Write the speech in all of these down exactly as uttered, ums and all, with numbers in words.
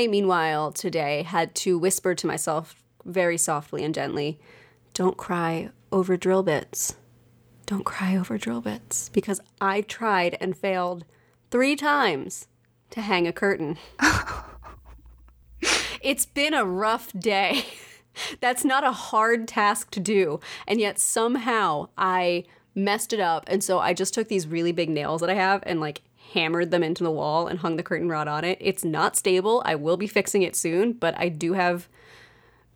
I, meanwhile, today had to whisper to myself very softly and gently, don't cry over drill bits. Don't cry over drill bits. Because I tried and failed three times to hang a curtain. It's been a rough day. That's not a hard task to do. And yet somehow I messed it up. And so I just took these really big nails that I have and like hammered them into the wall and hung the curtain rod on it. It's not stable. I will be fixing it soon, but I do have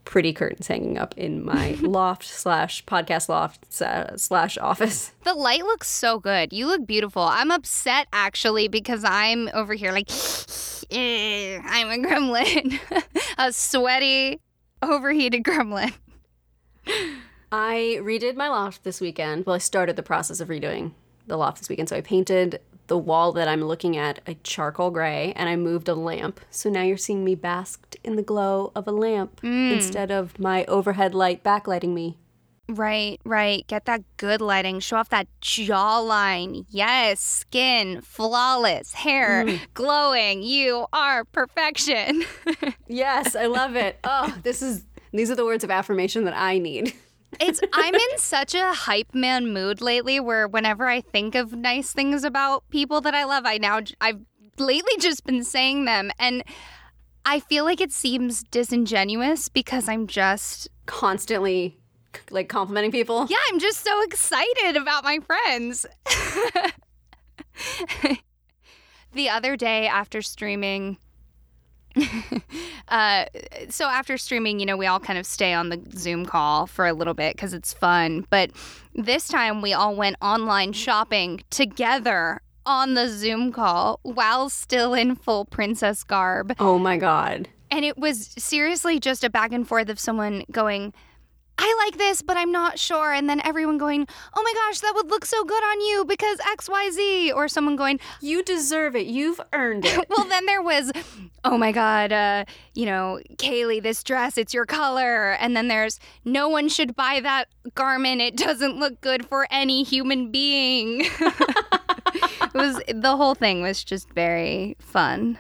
pretty curtains hanging up in my loft slash podcast loft uh, slash office. The light looks so good. You look beautiful. I'm upset, actually, because I'm over here like, I'm a gremlin. A sweaty, overheated gremlin. I redid my loft this weekend. Well, I started the process of redoing the loft this weekend. So I painted the wall that I'm looking at a charcoal gray, and I moved a lamp. So now you're seeing me basked in the glow of a lamp mm. instead of my overhead light backlighting me. Right, right. Get that good lighting. Show off that jawline. Yes. Skin. Flawless. Hair. Mm. Glowing. You are perfection. Yes. I love it. Oh, this is, these are the words of affirmation that I need. It's I'm in such a hype man mood lately where whenever I think of nice things about people that I love, I now I've lately just been saying them. And I feel like it seems disingenuous because I'm just constantly like complimenting people. Yeah, I'm just so excited about my friends. The other day after streaming... uh, so after streaming, you know, we all kind of stay on the Zoom call for a little bit because it's fun. But this time we all went online shopping together on the Zoom call while still in full princess garb. Oh, my God. And it was seriously just a back and forth of someone going, I like this, but I'm not sure. And then everyone going, oh, my gosh, that would look so good on you because X, Y, Z. Or someone going, you deserve it. You've earned it. Well, then there was, oh, my God, uh, you know, Kaylee, this dress, it's your color. And then there's, no one should buy that garment. It doesn't look good for any human being. It was, the whole thing was just very fun.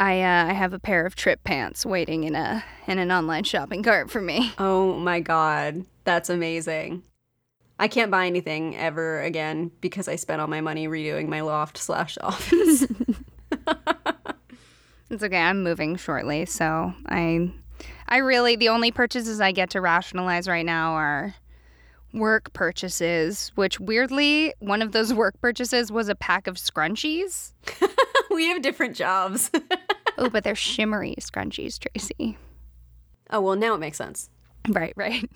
I uh, I have a pair of trip pants waiting in a in an online shopping cart for me. Oh my God, that's amazing! I can't buy anything ever again because I spent all my money redoing my loft slash office. It's okay. I'm moving shortly, so I I really the only purchases I get to rationalize right now are work purchases. Which weirdly, one of those work purchases was a pack of scrunchies. We have different jobs. Oh, but they're shimmery scrunchies, Tracy. Oh, well, now it makes sense. Right, right.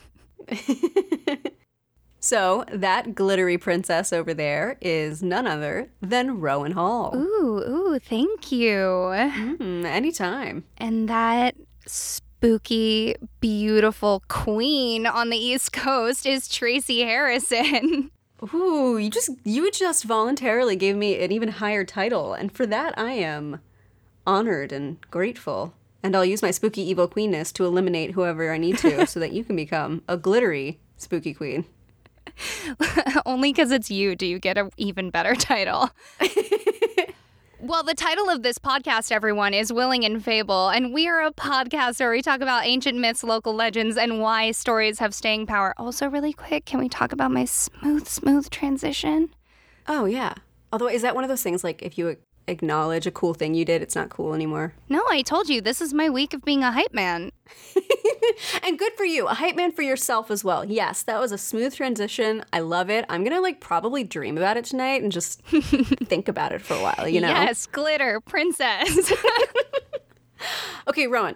So that glittery princess over there is none other than Rowan Hall. Ooh, ooh, thank you. Mm, anytime. And that spooky, beautiful queen on the East Coast is Tracy Harrison. Ooh, you just you just voluntarily gave me an even higher title, and for that I am honored and grateful. And I'll use my spooky evil queenness to eliminate whoever I need to so that you can become a glittery spooky queen. Only because it's you do you get an even better title. Well, the title of this podcast, everyone, is Willing and Fable, and we are a podcast where we talk about ancient myths, local legends, and why stories have staying power. Also, really quick, can we talk about my smooth, smooth transition? Oh, yeah. Although, is that one of those things, like, if you acknowledge a cool thing you did, it's not cool anymore? No, I told you, this is my week of being a hype man. And good for you. A hype man for yourself as well. Yes, that was a smooth transition. I love it. I'm going to like probably dream about it tonight and just think about it for a while, you know? Yes, glitter, princess. Okay, Rowan.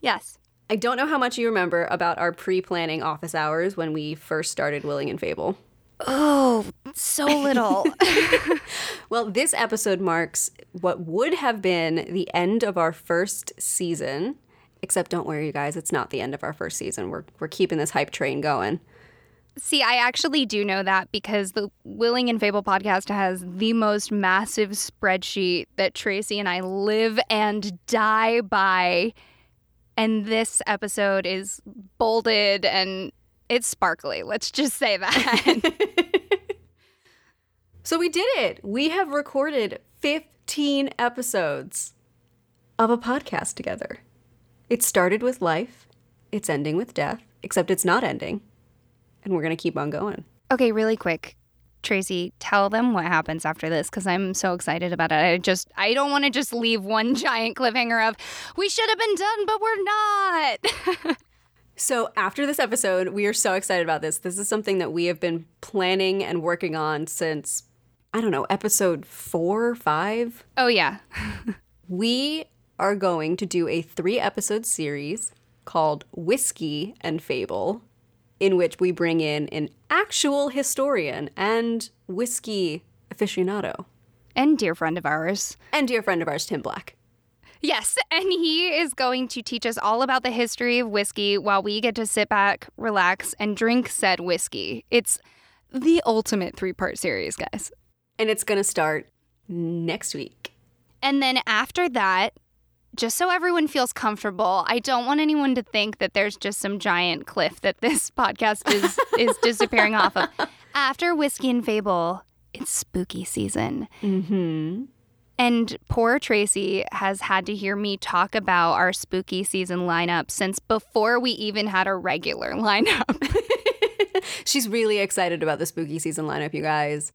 Yes. I don't know how much you remember about our pre-planning office hours when we first started Willing and Fable. Oh, so little. Well, this episode marks what would have been the end of our first season. Except don't worry, you guys, it's not the end of our first season. We're we're keeping this hype train going. See, I actually do know that because the Willing and Fable podcast has the most massive spreadsheet that Tracy and I live and die by. And this episode is bolded and it's sparkly. Let's just say that. So we did it. We have recorded fifteen episodes. of a podcast together. It started with life, it's ending with death, except it's not ending, and we're going to keep on going. Okay, really quick, Tracy, tell them what happens after this, because I'm so excited about it. I just, I don't want to just leave one giant cliffhanger of, we should have been done, but we're not. So after this episode, we are so excited about this. This is something that we have been planning and working on since, I don't know, episode four, five? Oh, yeah. We are going to do a three-episode series called Whiskey and Fable, in which we bring in an actual historian and whiskey aficionado. And dear friend of ours. And dear friend of ours, Tim Black. Yes, and he is going to teach us all about the history of whiskey while we get to sit back, relax, and drink said whiskey. It's the ultimate three-part series, guys. And it's going to start next week. And then after that, just so everyone feels comfortable, I don't want anyone to think that there's just some giant cliff that this podcast is is disappearing off of. After Whiskey and Fable, it's spooky season. Mm-hmm. And poor Tracy has had to hear me talk about our spooky season lineup since before we even had a regular lineup. She's really excited about the spooky season lineup, you guys.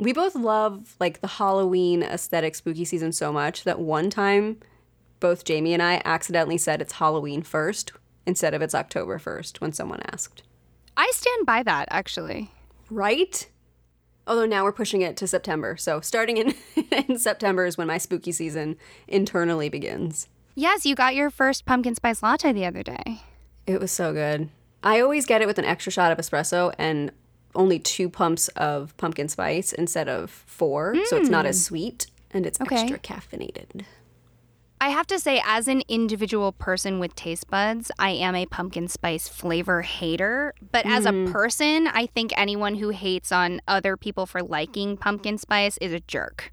We both love, like, the Halloween aesthetic spooky season so much that one time both Jamie and I accidentally said it's Halloween first instead of it's October first when someone asked. I stand by that, actually. Right? Although now we're pushing it to September. So starting in, in September is when my spooky season internally begins. Yes, you got your first pumpkin spice latte the other day. It was so good. I always get it with an extra shot of espresso and only two pumps of pumpkin spice instead of four, mm. so it's not as sweet, and it's okay. Extra caffeinated. I have to say, as an individual person with taste buds, I am a pumpkin spice flavor hater, but mm. as a person, I think anyone who hates on other people for liking pumpkin spice is a jerk.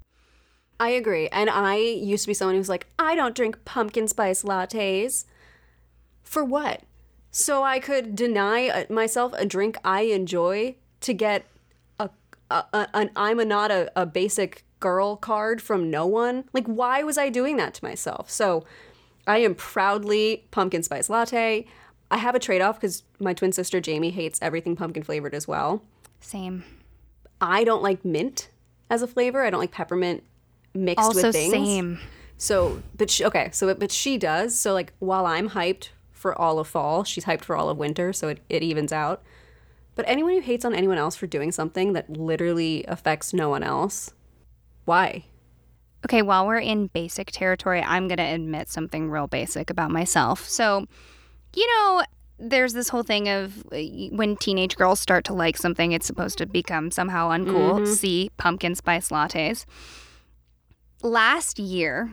I agree, and I used to be someone who was like, I don't drink pumpkin spice lattes. For what? So I could deny myself a drink I enjoy to get a, a, a an I'm a not a, a basic girl card from no one. Like, why was I doing that to myself? So I am proudly pumpkin spice latte. I have a trade-off because my twin sister Jamie hates everything pumpkin flavored as well. Same. I don't like mint as a flavor. I don't like peppermint mixed also with things. Also same. So, but she, okay, so but she does. So, like, while I'm hyped for all of fall, she's hyped for all of winter, so it, it evens out. But anyone who hates on anyone else for doing something that literally affects no one else, why? Okay, while we're in basic territory, I'm going to admit something real basic about myself. So, you know, there's this whole thing of when teenage girls start to like something, it's supposed to become somehow uncool. Mm-hmm. See, pumpkin spice lattes. Last year,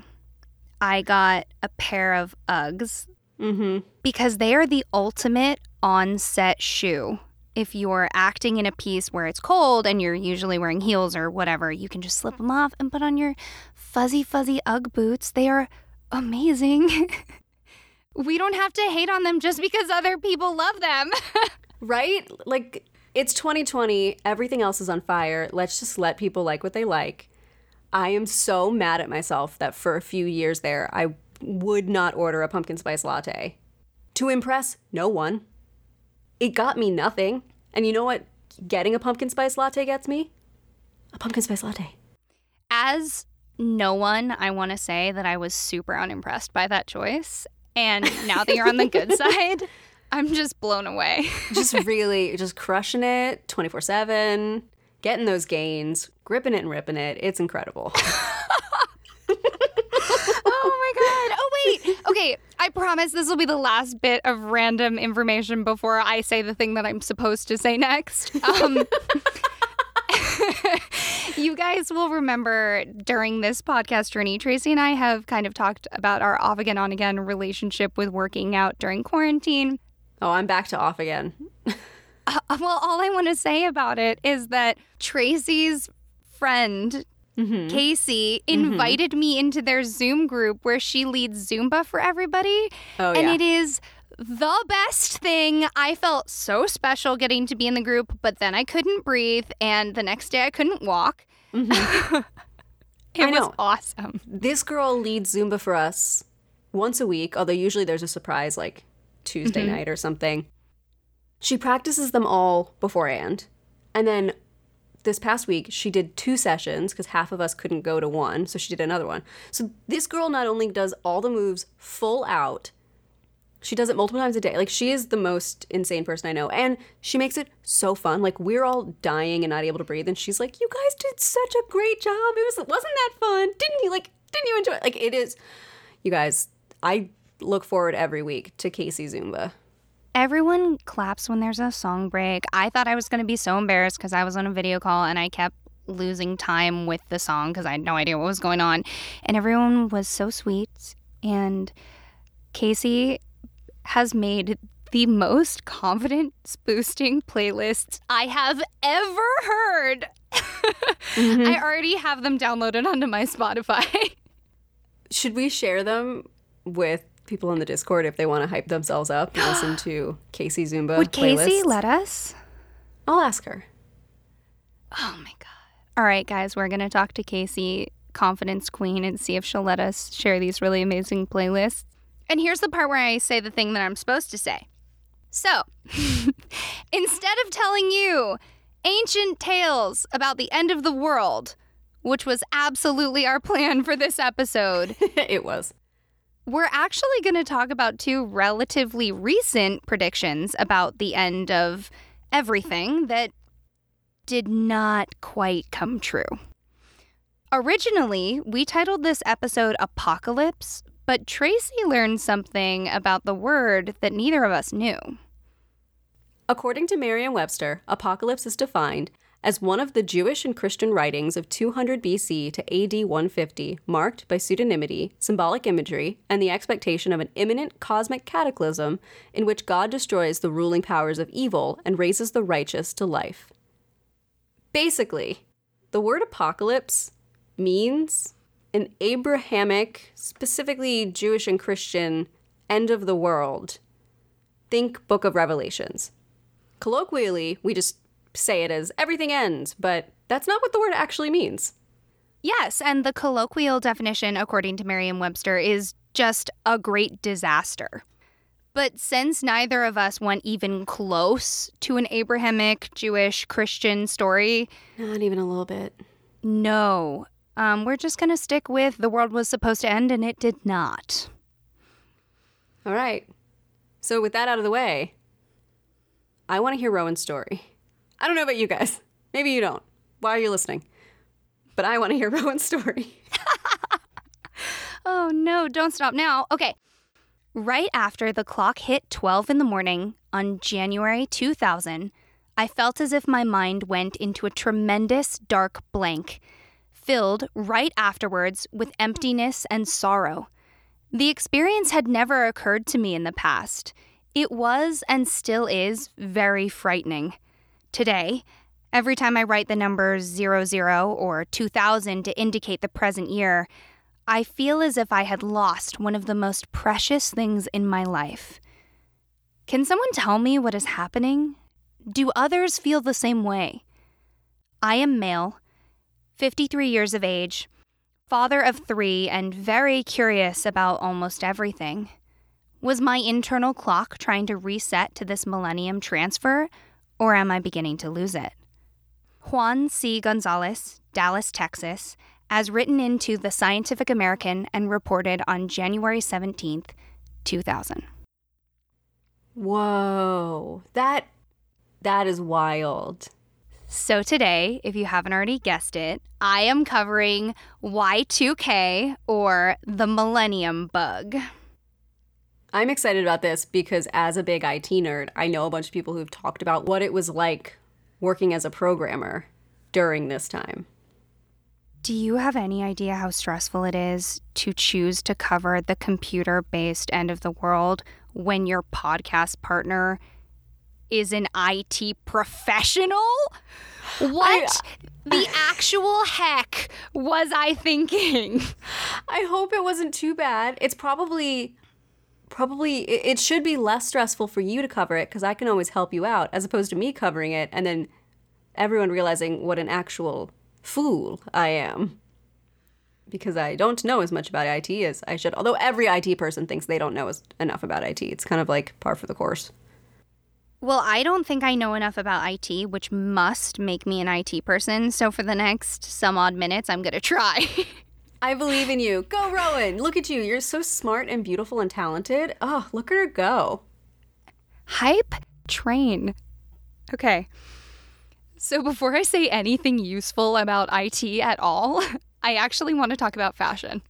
I got a pair of Uggs. Mm-hmm. Because they are the ultimate on-set shoe. If you're acting in a piece where it's cold and you're usually wearing heels or whatever, you can just slip them off and put on your fuzzy, fuzzy Ugg boots. They are amazing. We don't have to hate on them just because other people love them. Right? Like, it's twenty twenty. Everything else is on fire. Let's just let people like what they like. I am so mad at myself that for a few years there, I would not order a pumpkin spice latte to impress no one. It got me nothing. And you know what getting a pumpkin spice latte gets me? A pumpkin spice latte. As no one, I want to say that I was super unimpressed by that choice. And now that you're on the good side, I'm just blown away. Just really just crushing it twenty-four seven, getting those gains, gripping it and ripping it. It's incredible. Okay, I promise this will be the last bit of random information before I say the thing that I'm supposed to say next. Um, you guys will remember during this podcast journey, Tracy and I have kind of talked about our off-again, on-again relationship with working out during quarantine. Oh, I'm back to off again. uh, well, all I want to say about it is that Tracy's friend... Mm-hmm. Casey invited mm-hmm. me into their Zoom group where she leads Zumba for everybody. Oh, yeah. And it is the best thing. I felt so special getting to be in the group, but then I couldn't breathe, and the next day I couldn't walk. Mm-hmm. It I was know. awesome. This girl leads Zumba for us once a week, although usually there's a surprise like Tuesday mm-hmm. night or something. She practices them all beforehand. And then this past week, she did two sessions because half of us couldn't go to one. So she did another one. So this girl not only does all the moves full out, she does it multiple times a day. Like, she is the most insane person I know. And she makes it so fun. Like, we're all dying and not able to breathe. And she's like, you guys did such a great job. It was, wasn't that fun? Didn't you, like, didn't you enjoy it? Like, it is. You guys, I look forward every week to Casey Zumba. Everyone claps when there's a song break. I thought I was going to be so embarrassed because I was on a video call and I kept losing time with the song because I had no idea what was going on. And everyone was so sweet. And Casey has made the most confidence-boosting playlists I have ever heard. Mm-hmm. I already have them downloaded onto my Spotify. Should we share them with people in the Discord if they want to hype themselves up and listen to Casey Zumba Would playlists? Casey let us? I'll ask her. Oh, my God. All right, guys, we're going to talk to Casey, Confidence Queen, and see if she'll let us share these really amazing playlists. And here's the part where I say the thing that I'm supposed to say. So, instead of telling you ancient tales about the end of the world, which was absolutely our plan for this episode. It was. We're actually going to talk about two relatively recent predictions about the end of everything that did not quite come true. Originally, we titled this episode Apocalypse, but Tracy learned something about the word that neither of us knew. According to Merriam-Webster, apocalypse is defined as one of the Jewish and Christian writings of two hundred B C to A D one fifty, marked by pseudonymity, symbolic imagery, and the expectation of an imminent cosmic cataclysm in which God destroys the ruling powers of evil and raises the righteous to life. Basically, the word apocalypse means an Abrahamic, specifically Jewish and Christian, end of the world. Think Book of Revelations. Colloquially, we just say it as everything ends, but that's not what the word actually means. Yes, and the colloquial definition, according to Merriam-Webster, is just a great disaster. But since neither of us went even close to an Abrahamic, Jewish, Christian story... Not even a little bit. No. Um, we're just going to stick with the world was supposed to end, and it did not. All right. So with that out of the way, I want to hear Rowan's story. I don't know about you guys. Maybe you don't. Why are you listening? But I want to hear Rowan's story. Oh, no. Don't stop now. Okay. Right after the clock hit twelve in the morning on January two thousand, I felt as if my mind went into a tremendous dark blank, filled right afterwards with emptiness and sorrow. The experience had never occurred to me in the past. It was and still is very frightening. Today, every time I write the numbers zero zero or two thousand to indicate the present year, I feel as if I had lost one of the most precious things in my life. Can someone tell me what is happening? Do others feel the same way? I am male, fifty-three years of age, father of three, and very curious about almost everything. Was my internal clock trying to reset to this millennium transfer? Or am I beginning to lose it? Juan C. Gonzalez, Dallas, Texas, as written into the Scientific American and reported on January seventeenth, two thousand. Whoa, that that is wild. So today, if you haven't already guessed it, I am covering Y two K, or the Millennium Bug. I'm excited about this because as a big I T nerd, I know a bunch of people who've talked about what it was like working as a programmer during this time. Do you have any idea how stressful it is to choose to cover the computer-based end of the world when your podcast partner is an I T professional? What I, the actual heck was I thinking? I hope it wasn't too bad. It's probably... Probably it should be less stressful for you to cover it because I can always help you out as opposed to me covering it and then everyone realizing what an actual fool I am. because I don't know as much about I T as I should. Although every I T person thinks they don't know as, enough about I T. It's kind of like par for the course. Well, I don't think I know enough about I T, which must make me an I T person. So for the next some odd minutes, I'm going to try. I believe in you. Go, Rowan. Look at you. You're so smart and beautiful and talented. Oh, look at her go. Hype train. Okay. So before I say anything useful about I T at all, I actually want to talk about fashion.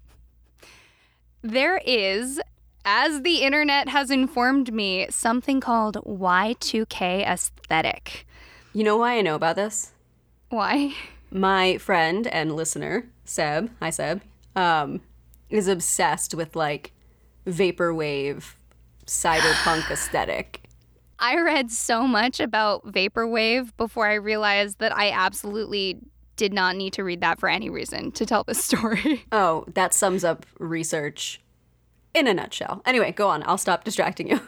There is, as the internet has informed me, something called Y two K aesthetic. You know why I know about this? Why? My friend and listener, Seb, hi Seb, um, is obsessed with like vaporwave, cyberpunk aesthetic. I read so much about vaporwave before I realized that I absolutely did not need to read that for any reason to tell this story. Oh, that sums up research in a nutshell. Anyway, go on. I'll stop distracting you.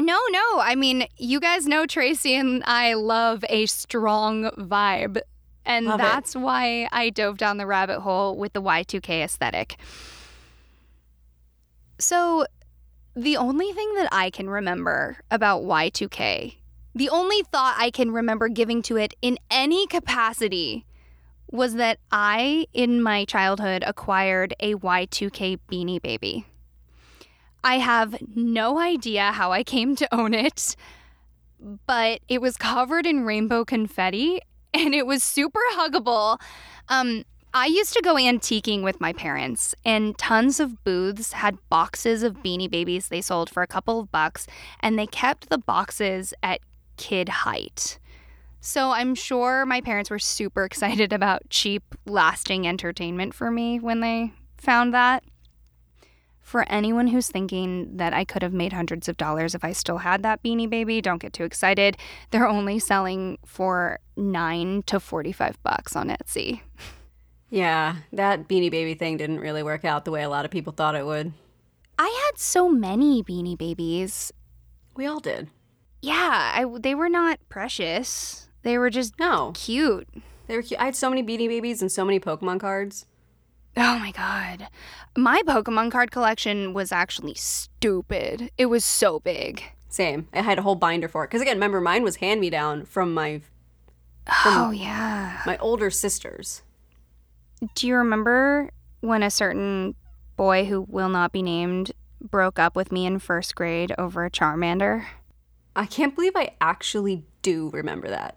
No, no. I mean, you guys know Tracy and I love a strong vibe. And love that's it. Why I dove down the rabbit hole with the Y two K aesthetic. So the only thing that I can remember about Y two K, the only thought I can remember giving to it in any capacity was that I, in my childhood, acquired a Y two K Beanie Baby. I have no idea how I came to own it, but it was covered in rainbow confetti and it was super huggable. Um... I used to go antiquing with my parents, and tons of booths had boxes of Beanie Babies they sold for a couple of bucks, and they kept the boxes at kid height. So I'm sure my parents were super excited about cheap, lasting entertainment for me when they found that. For anyone who's thinking that I could have made hundreds of dollars if I still had that Beanie Baby, don't get too excited. They're only selling for nine to forty-five bucks on Etsy. Yeah, that Beanie Baby thing didn't really work out the way a lot of people thought it would. I had so many Beanie Babies. We all did. Yeah, I, they were not precious. They were just no. cute. They were cute. I had so many Beanie Babies and so many Pokemon cards. Oh my God. My Pokemon card collection was actually stupid. It was so big. Same. I had a whole binder for it. Because again, remember, mine was hand-me-down from my... From oh, yeah. my older sisters. Do you remember when a certain boy who will not be named broke up with me in first grade over a Charmander? I can't believe I actually do remember that.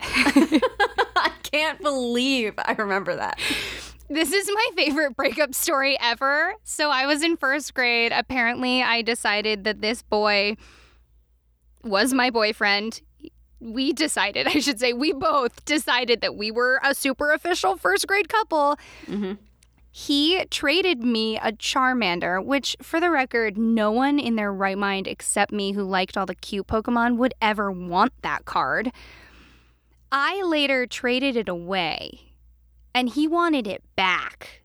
I can't believe I remember that. This is my favorite breakup story ever. So I was in first grade. Apparently, I decided that this boy was my boyfriend. We decided, I should say, we both decided that we were a super official first grade couple. Mm-hmm. He traded me a Charmander, which, for the record, no one in their right mind except me who liked all the cute Pokemon would ever want that card. I later traded it away, and he wanted it back.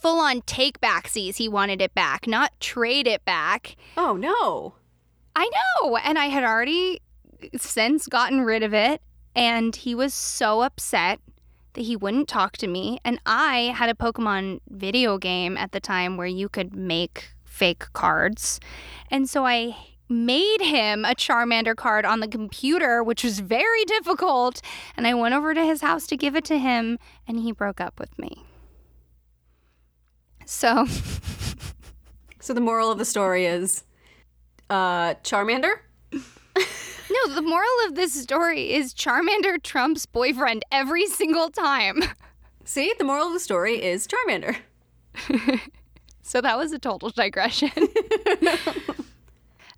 Full-on take-backsies, he wanted it back, not trade it back. Oh, no. I know, and I had already... since gotten rid of it, and he was so upset that he wouldn't talk to me. And I had a Pokemon video game at the time where you could make fake cards, and so I made him a Charmander card on the computer, which was very difficult, and I went over to his house to give it to him, and he broke up with me. So so the moral of the story is uh Charmander? No, the moral of this story is Charmander trumps boyfriend every single time. See, the moral of the story is Charmander. So that was a total digression.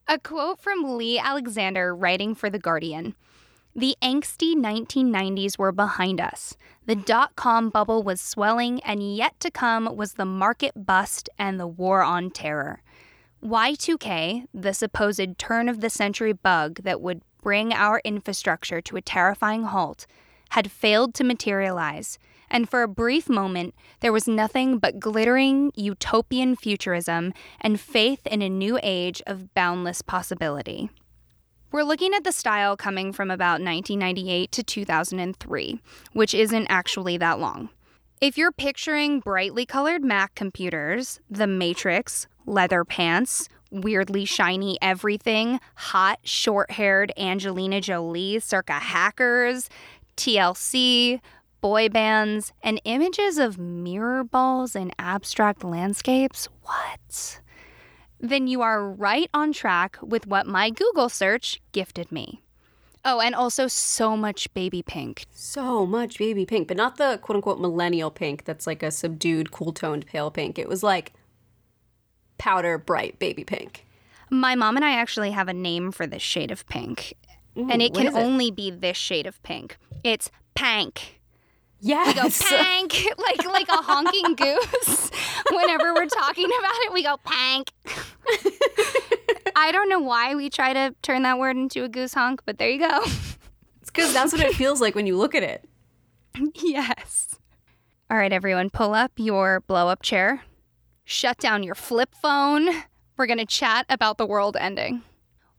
A quote from Lee Alexander writing for The Guardian. The angsty nineteen nineties were behind us. The dot-com bubble was swelling, and yet to come was the market bust and the war on terror. Y two K, the supposed turn-of-the-century bug that would bring our infrastructure to a terrifying halt, had failed to materialize, and for a brief moment, there was nothing but glittering utopian futurism and faith in a new age of boundless possibility. We're looking at the style coming from about nineteen ninety-eight to two thousand three, which isn't actually that long. If you're picturing brightly colored Mac computers, The Matrix, leather pants, weirdly shiny everything, hot, short-haired Angelina Jolie circa hackers, T L C, boy bands, and images of mirror balls and abstract landscapes, what? Then you are right on track with what my Google search gifted me. Oh, and also so much baby pink. So much baby pink, but not the quote-unquote millennial pink that's like a subdued, cool-toned pale pink. It was like powder bright baby pink. My mom and I actually have a name for this shade of pink. Ooh, and it can it? only be this shade of pink. It's pank. Yes. We go pank, like like a honking goose. Whenever we're talking about it, we go pank. I don't know why we try to turn that word into a goose honk, but there you go. It's because that's what it feels like when you look at it. Yes. All right, everyone, pull up your blow-up chair. Shut down your flip phone. We're going to chat about the world ending.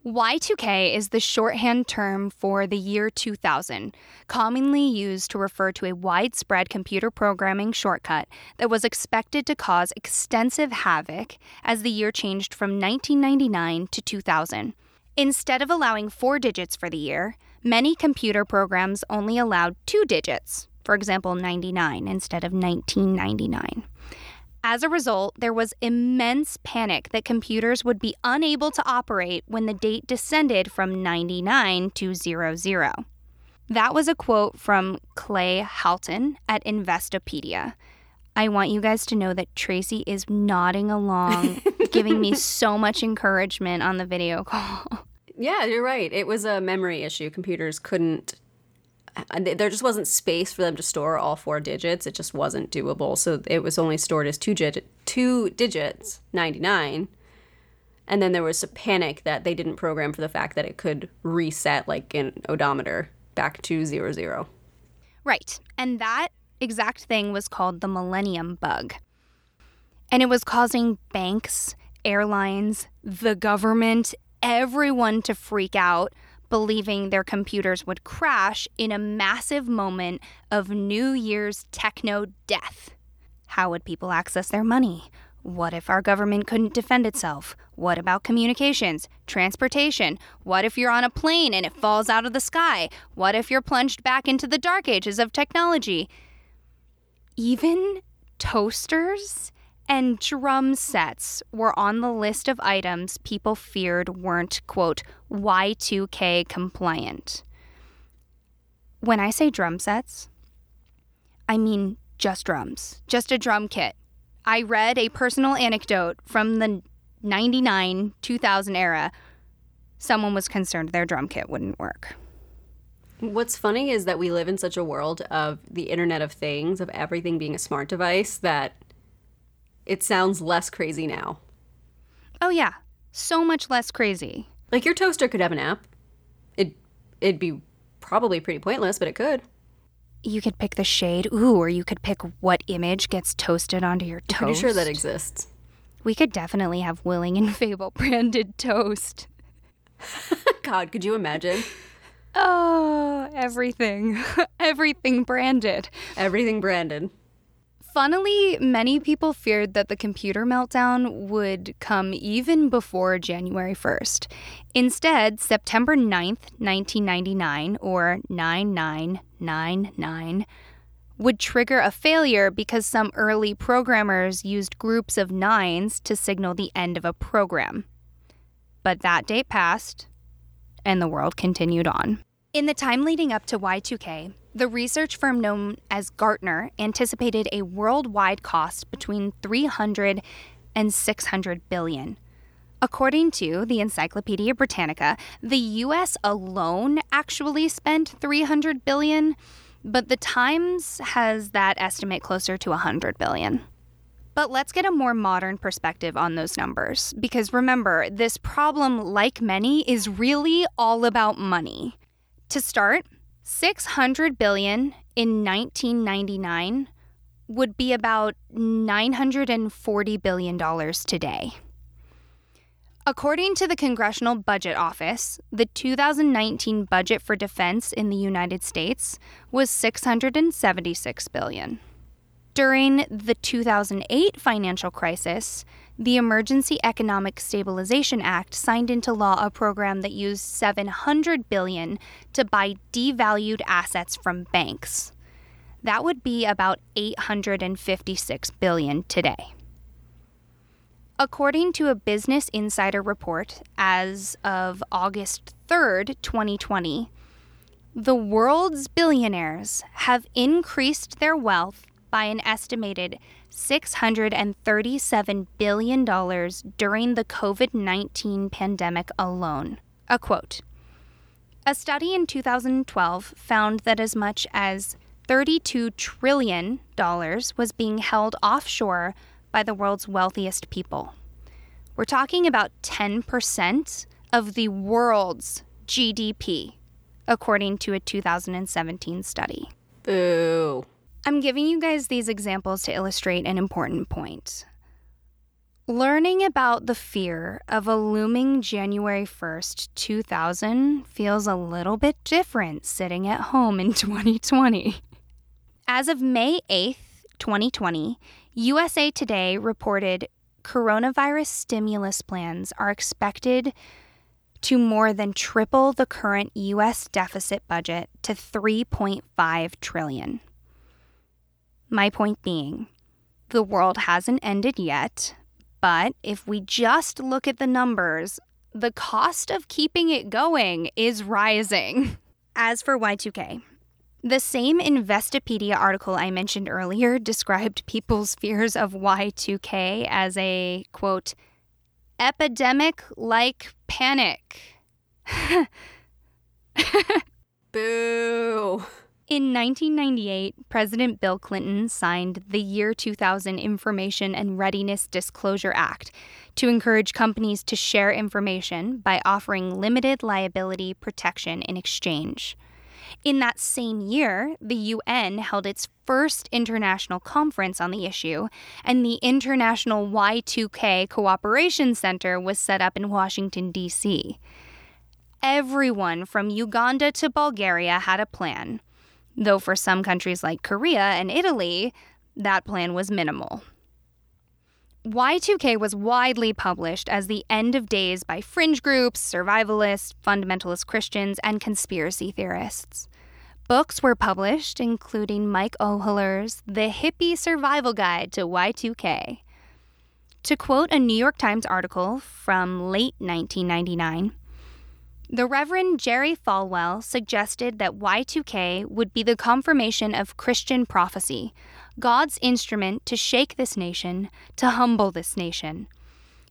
Y two K is the shorthand term for the year two thousand, commonly used to refer to a widespread computer programming shortcut that was expected to cause extensive havoc as the year changed from nineteen ninety-nine to two thousand. Instead of allowing four digits for the year, many computer programs only allowed two digits, for example, ninety-nine instead of nineteen ninety-nine. As a result, there was immense panic that computers would be unable to operate when the date descended from ninety-nine to zero zero. That was a quote from Clay Halton at Investopedia. I want you guys to know that Tracy is nodding along, giving me so much encouragement on the video call. Yeah, you're right. It was a memory issue. Computers couldn't... There just wasn't space for them to store all four digits. It just wasn't doable. So it was only stored as two, dig- two digits, ninety-nine. And then there was a panic that they didn't program for the fact that it could reset like an odometer back to zero zero. Right. And that exact thing was called the Millennium Bug. And it was causing banks, airlines, the government, everyone to freak out, believing their computers would crash in a massive moment of New Year's techno death. How would people access their money? What if our government couldn't defend itself? What about communications, transportation? What if you're on a plane and it falls out of the sky? What if you're plunged back into the dark ages of technology? Even toasters and drum sets were on the list of items people feared weren't, quote, Y two K compliant. When I say drum sets, I mean just drums, just a drum kit. I read a personal anecdote from the ninety-nine two thousand era. Someone was concerned their drum kit wouldn't work. What's funny is that we live in such a world of the Internet of Things, of everything being a smart device, that it sounds less crazy now. Oh, yeah. So much less crazy. Like, your toaster could have an app. It, it'd be probably pretty pointless, but it could. You could pick the shade. Ooh, or you could pick what image gets toasted onto your toast. I'm pretty sure that exists. We could definitely have Willing and Fable branded toast. God, could you imagine? Oh, everything. Everything branded. Everything branded. Funnily, many people feared that the computer meltdown would come even before January first. Instead, September ninth, nineteen ninety-nine, or nine nine nine nine, would trigger a failure because some early programmers used groups of nines to signal the end of a program. But that date passed, and the world continued on. In the time leading up to Y two K, the research firm known as Gartner anticipated a worldwide cost between three hundred and six hundred billion. According to the Encyclopedia Britannica, the U S alone actually spent three hundred billion, but the Times has that estimate closer to one hundred billion. But let's get a more modern perspective on those numbers, because remember, this problem, like many, is really all about money. To start, six hundred billion dollars in nineteen ninety-nine would be about nine hundred forty billion dollars today. According to the Congressional Budget Office, the two thousand nineteen budget for defense in the United States was six hundred seventy-six billion dollars. During the two thousand eight financial crisis, the Emergency Economic Stabilization Act signed into law a program that used seven hundred billion dollars to buy devalued assets from banks. That would be about eight hundred fifty-six billion dollars today. According to a Business Insider report, as of August third, twenty twenty, the world's billionaires have increased their wealth by an estimated six hundred thirty-seven billion dollars during the COVID nineteen pandemic alone. A quote, a study in two thousand twelve found that as much as thirty-two trillion dollars was being held offshore by the world's wealthiest people. We're talking about ten percent of the world's G D P, according to a two thousand seventeen study. Boo. I'm giving you guys these examples to illustrate an important point. Learning about the fear of a looming January first, two thousand feels a little bit different sitting at home in twenty twenty. As of May eighth, twenty twenty, U S A Today reported coronavirus stimulus plans are expected to more than triple the current U S deficit budget to three point five trillion dollars. My point being, the world hasn't ended yet, but if we just look at the numbers, the cost of keeping it going is rising. As for Y two K, the same Investopedia article I mentioned earlier described people's fears of Y two K as a, quote, epidemic-like panic. Boo. In nineteen ninety-eight, President Bill Clinton signed the Year two thousand Information and Readiness Disclosure Act to encourage companies to share information by offering limited liability protection in exchange. In that same year, the U N held its first international conference on the issue, and the International Y two K Cooperation Center was set up in Washington, D C. Everyone from Uganda to Bulgaria had a plan, though for some countries like Korea and Italy, that plan was minimal. Y two K was widely published as the end of days by fringe groups, survivalists, fundamentalist Christians, and conspiracy theorists. Books were published, including Mike Oehler's The Hippie Survival Guide to Y two K. To quote a New York Times article from late nineteen ninety-nine, the Reverend Jerry Falwell suggested that Y two K would be the confirmation of Christian prophecy, God's instrument to shake this nation, to humble this nation.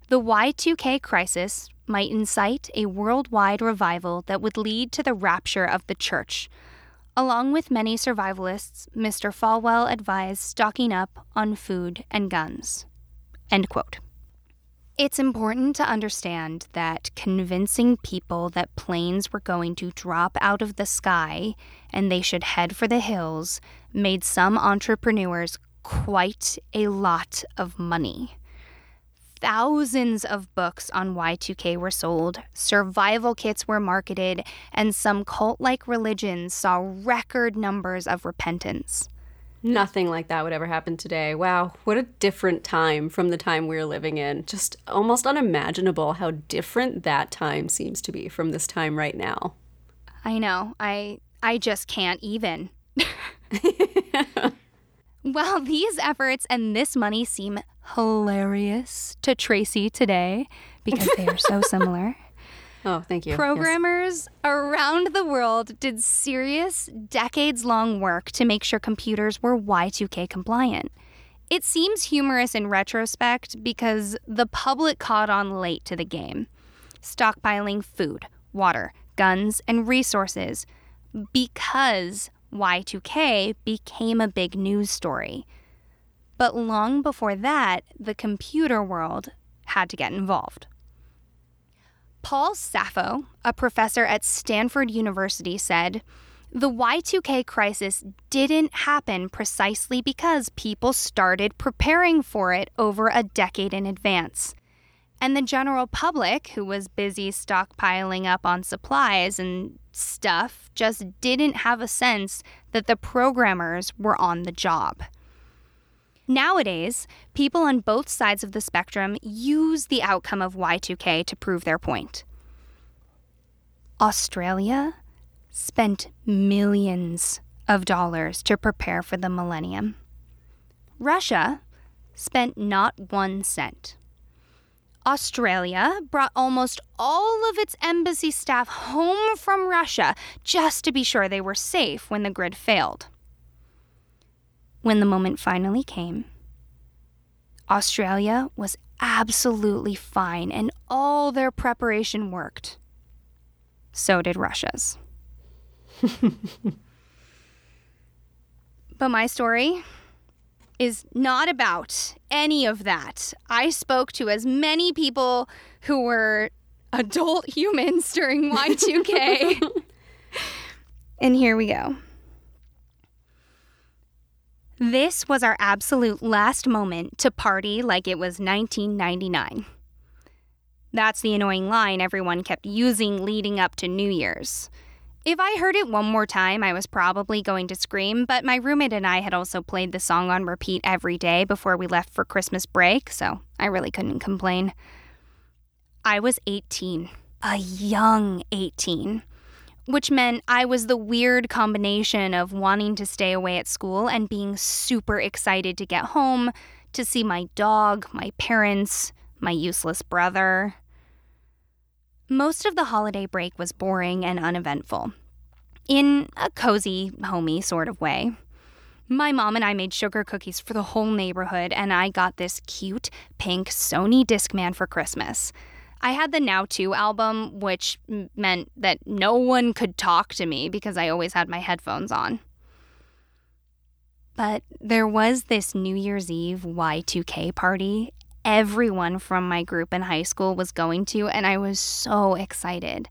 The Y two K crisis might incite a worldwide revival that would lead to the rapture of the church. Along with many survivalists, Mister Falwell advised stocking up on food and guns. End quote. It's important to understand that convincing people that planes were going to drop out of the sky and they should head for the hills made some entrepreneurs quite a lot of money. Thousands of books on Y two K were sold, survival kits were marketed, and some cult-like religions saw record numbers of repentance. Nothing like that would ever happen today. Wow, what a different time from the time we're living in. Just almost unimaginable how different that time seems to be from this time right now. I know. I I just can't even. While these efforts and this money seem hilarious to Tracy today, because they are so similar. Oh, thank you. Programmers yes. around the world did serious, decades-long work to make sure computers were Y two K compliant. It seems humorous in retrospect because the public caught on late to the game, stockpiling food, water, guns, and resources because Y two K became a big news story. But long before that, the computer world had to get involved. Paul Sappho, a professor at Stanford University, said, the Y two K crisis didn't happen precisely because people started preparing for it over a decade in advance. And the general public, who was busy stockpiling up on supplies and stuff, just didn't have a sense that the programmers were on the job. Nowadays, people on both sides of the spectrum use the outcome of Y two K to prove their point. Australia spent millions of dollars to prepare for the millennium. Russia spent not one cent. Australia brought almost all of its embassy staff home from Russia just to be sure they were safe when the grid failed. When the moment finally came, Australia was absolutely fine and all their preparation worked. So did Russia's. But my story is not about any of that. I spoke to as many people who were adult humans during Y two K. And here we go. This was our absolute last moment to party like it was nineteen ninety-nine. That's the annoying line everyone kept using leading up to New Year's. If I heard it one more time, I was probably going to scream, but my roommate and I had also played the song on repeat every day before we left for Christmas break, so I really couldn't complain. I was eighteen, a young eighteen, which meant I was the weird combination of wanting to stay away at school and being super excited to get home, to see my dog, my parents, my useless brother. Most of the holiday break was boring and uneventful, in a cozy, homey sort of way. My mom and I made sugar cookies for the whole neighborhood, and I got this cute pink Sony Discman for Christmas. I had the Now two album, which meant that no one could talk to me because I always had my headphones on. But there was this New Year's Eve Y two K party everyone from my group in high school was going to, and I was so excited.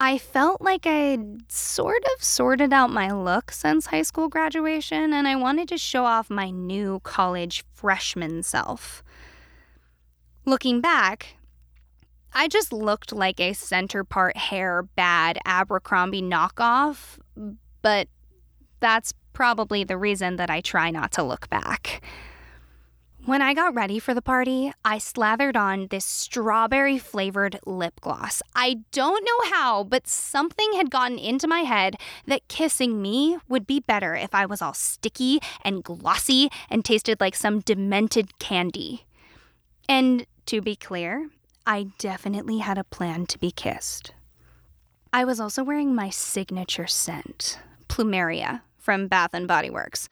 I felt like I'd sort of sorted out my look since high school graduation, and I wanted to show off my new college freshman self. Looking back, I just looked like a center part hair bad Abercrombie knockoff, but that's probably the reason that I try not to look back. When I got ready for the party, I slathered on this strawberry-flavored lip gloss. I don't know how, but something had gotten into my head that kissing me would be better if I was all sticky and glossy and tasted like some demented candy. And to be clear, I definitely had a plan to be kissed. I was also wearing my signature scent, Plumeria from Bath and Body Works.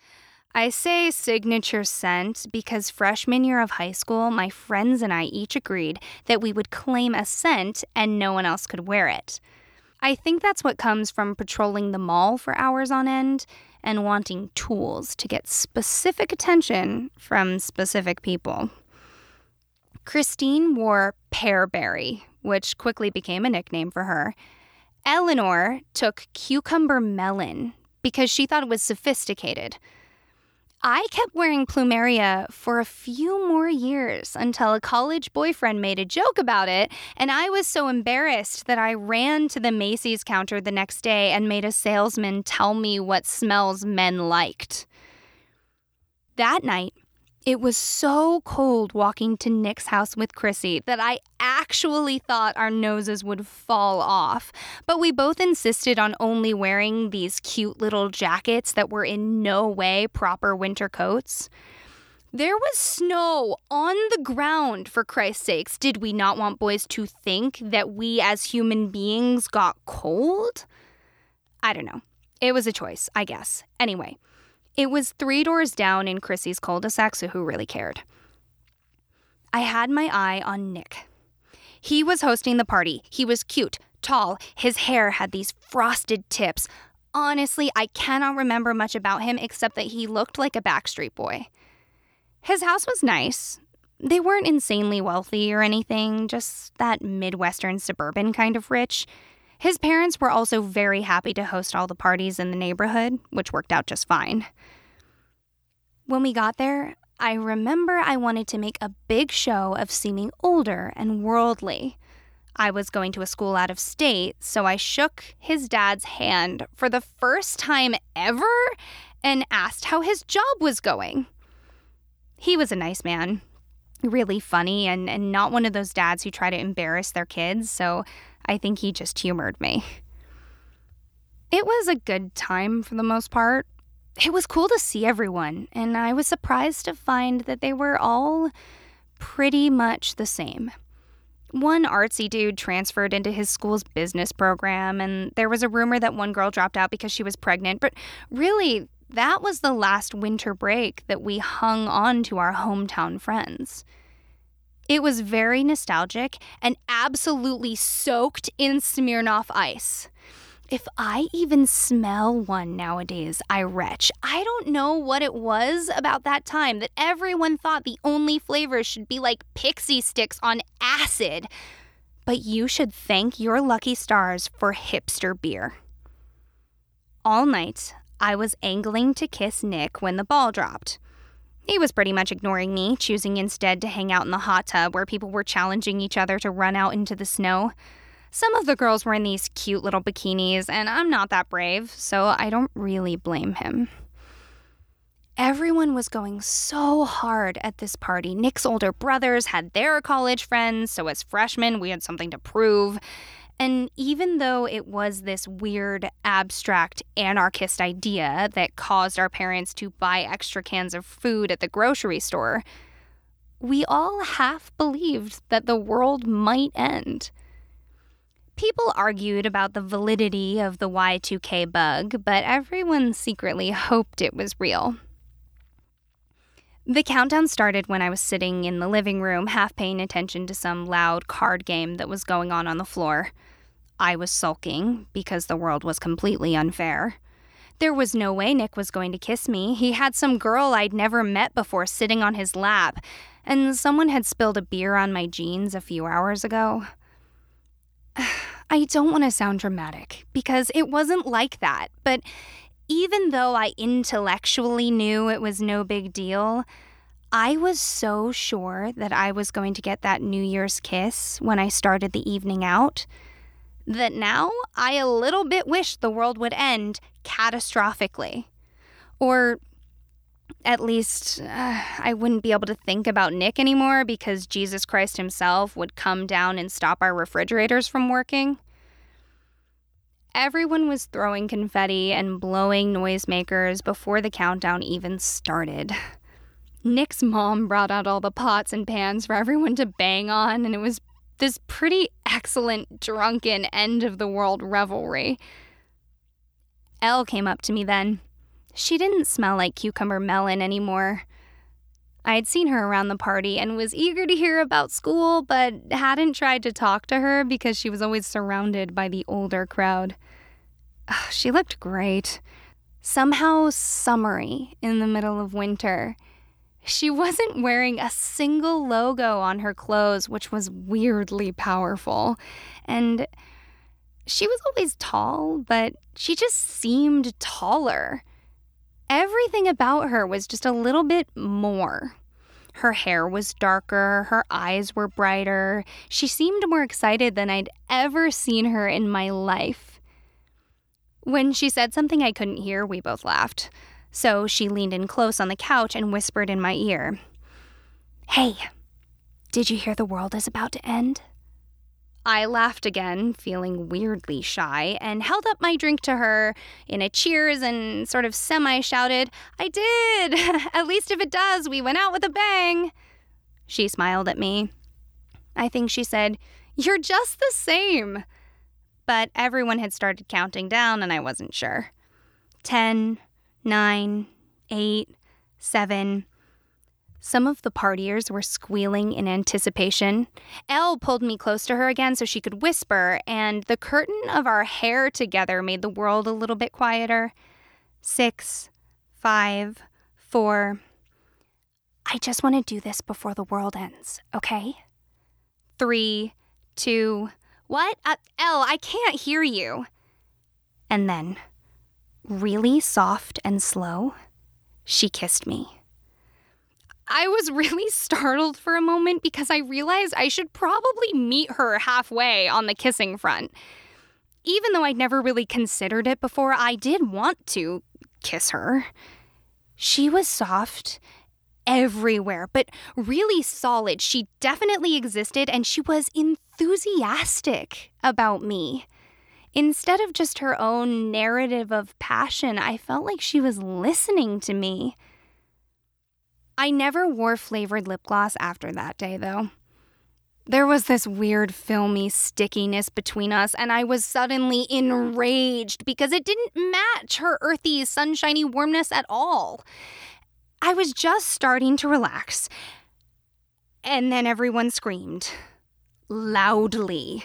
I say signature scent because freshman year of high school, my friends and I each agreed that we would claim a scent and no one else could wear it. I think that's what comes from patrolling the mall for hours on end and wanting tools to get specific attention from specific people. Christine wore Pearberry, which quickly became a nickname for her. Eleanor took Cucumber Melon because she thought it was sophisticated. I kept wearing Plumeria for a few more years until a college boyfriend made a joke about it, and I was so embarrassed that I ran to the Macy's counter the next day and made a salesman tell me what smells men liked. That night, it was so cold walking to Nick's house with Chrissy that I actually thought our noses would fall off. But we both insisted on only wearing these cute little jackets that were in no way proper winter coats. There was snow on the ground, for Christ's sakes. Did we not want boys to think that we as human beings got cold? I don't know. It was a choice, I guess. Anyway. It was three doors down in Chrissy's cul-de-sac, so who really cared? I had my eye on Nick. He was hosting the party. He was cute, tall. His hair had these frosted tips. Honestly, I cannot remember much about him except that he looked like a Backstreet Boy. His house was nice. They weren't insanely wealthy or anything, just that Midwestern suburban kind of rich. His parents were also very happy to host all the parties in the neighborhood, which worked out just fine. When we got there, I remember I wanted to make a big show of seeming older and worldly. I was going to a school out of state, so I shook his dad's hand for the first time ever and asked how his job was going. he was a nice man, really funny, and, and not one of those dads who try to embarrass their kids, so I think he just humored me. It was a good time for the most part. It was cool to see everyone, and I was surprised to find that they were all pretty much the same. One artsy dude transferred into his school's business program, and there was a rumor that one girl dropped out because she was pregnant, but really, that was the last winter break that we hung on to our hometown friends. It was very nostalgic and absolutely soaked in Smirnoff Ice. If I even smell one nowadays, I retch. I don't know what it was about that time that everyone thought the only flavors should be like pixie sticks on acid. But you should thank your lucky stars for hipster beer. All night, I was angling to kiss Nick when the ball dropped. He was pretty much ignoring me, choosing instead to hang out in the hot tub where people were challenging each other to run out into the snow. Some of the girls were in these cute little bikinis, and I'm not that brave, so I don't really blame him. Everyone was going so hard at this party. Nick's older brothers had their college friends, so as freshmen, we had something to prove. And even though it was this weird, abstract, anarchist idea that caused our parents to buy extra cans of food at the grocery store, we all half believed that the world might end. People argued about the validity of the Y two K bug, but everyone secretly hoped it was real. The countdown started when I was sitting in the living room, half paying attention to some loud card game that was going on on the floor. I was sulking because the world was completely unfair. There was no way Nick was going to kiss me. He had some girl I'd never met before sitting on his lap, and someone had spilled a beer on my jeans a few hours ago. I don't want to sound dramatic, because it wasn't like that, but even though I intellectually knew it was no big deal, I was so sure that I was going to get that New Year's kiss when I started the evening out, that now I a little bit wish the world would end catastrophically. Or at least uh, I wouldn't be able to think about Nick anymore because Jesus Christ himself would come down and stop our refrigerators from working. Everyone was throwing confetti and blowing noisemakers before the countdown even started. Nick's mom brought out all the pots and pans for everyone to bang on, and it was this pretty excellent drunken end-of-the-world revelry. Elle came up to me then. She didn't smell like Cucumber Melon anymore. I had seen her around the party and was eager to hear about school, but hadn't tried to talk to her because she was always surrounded by the older crowd. Ugh, she looked great. Somehow summery in the middle of winter. She wasn't wearing a single logo on her clothes, which was weirdly powerful, and she was always tall, but she just seemed taller. Everything about her was just a little bit more. Her hair was darker, her eyes were brighter. She seemed more excited than I'd ever seen her in my life. When she said something I couldn't hear, we both laughed. So she leaned in close on the couch and whispered in my ear, "Hey, did you hear the world is about to end?" I laughed again, feeling weirdly shy, and held up my drink to her in a cheers and sort of semi-shouted, "I did! At least if it does, we went out with a bang!" She smiled at me. I think she said, "You're just the same!" But everyone had started counting down, and I wasn't sure. Ten, nine, eight, seven... Some of the partiers were squealing in anticipation. Elle pulled me close to her again so she could whisper, and the curtain of our hair together made the world a little bit quieter. Six, five, four. "I just want to do this before the world ends, okay?" Three, two, what? Uh, Elle, I can't hear you. And then, really soft and slow, she kissed me. I was really startled for a moment because I realized I should probably meet her halfway on the kissing front. Even though I'd never really considered it before, I did want to kiss her. She was soft everywhere, but really solid. She definitely existed, and she was enthusiastic about me. Instead of just her own narrative of passion, I felt like she was listening to me. I never wore flavored lip gloss after that day, though. There was this weird filmy stickiness between us, and I was suddenly enraged because it didn't match her earthy, sunshiny warmness at all. I was just starting to relax, and then everyone screamed. Loudly.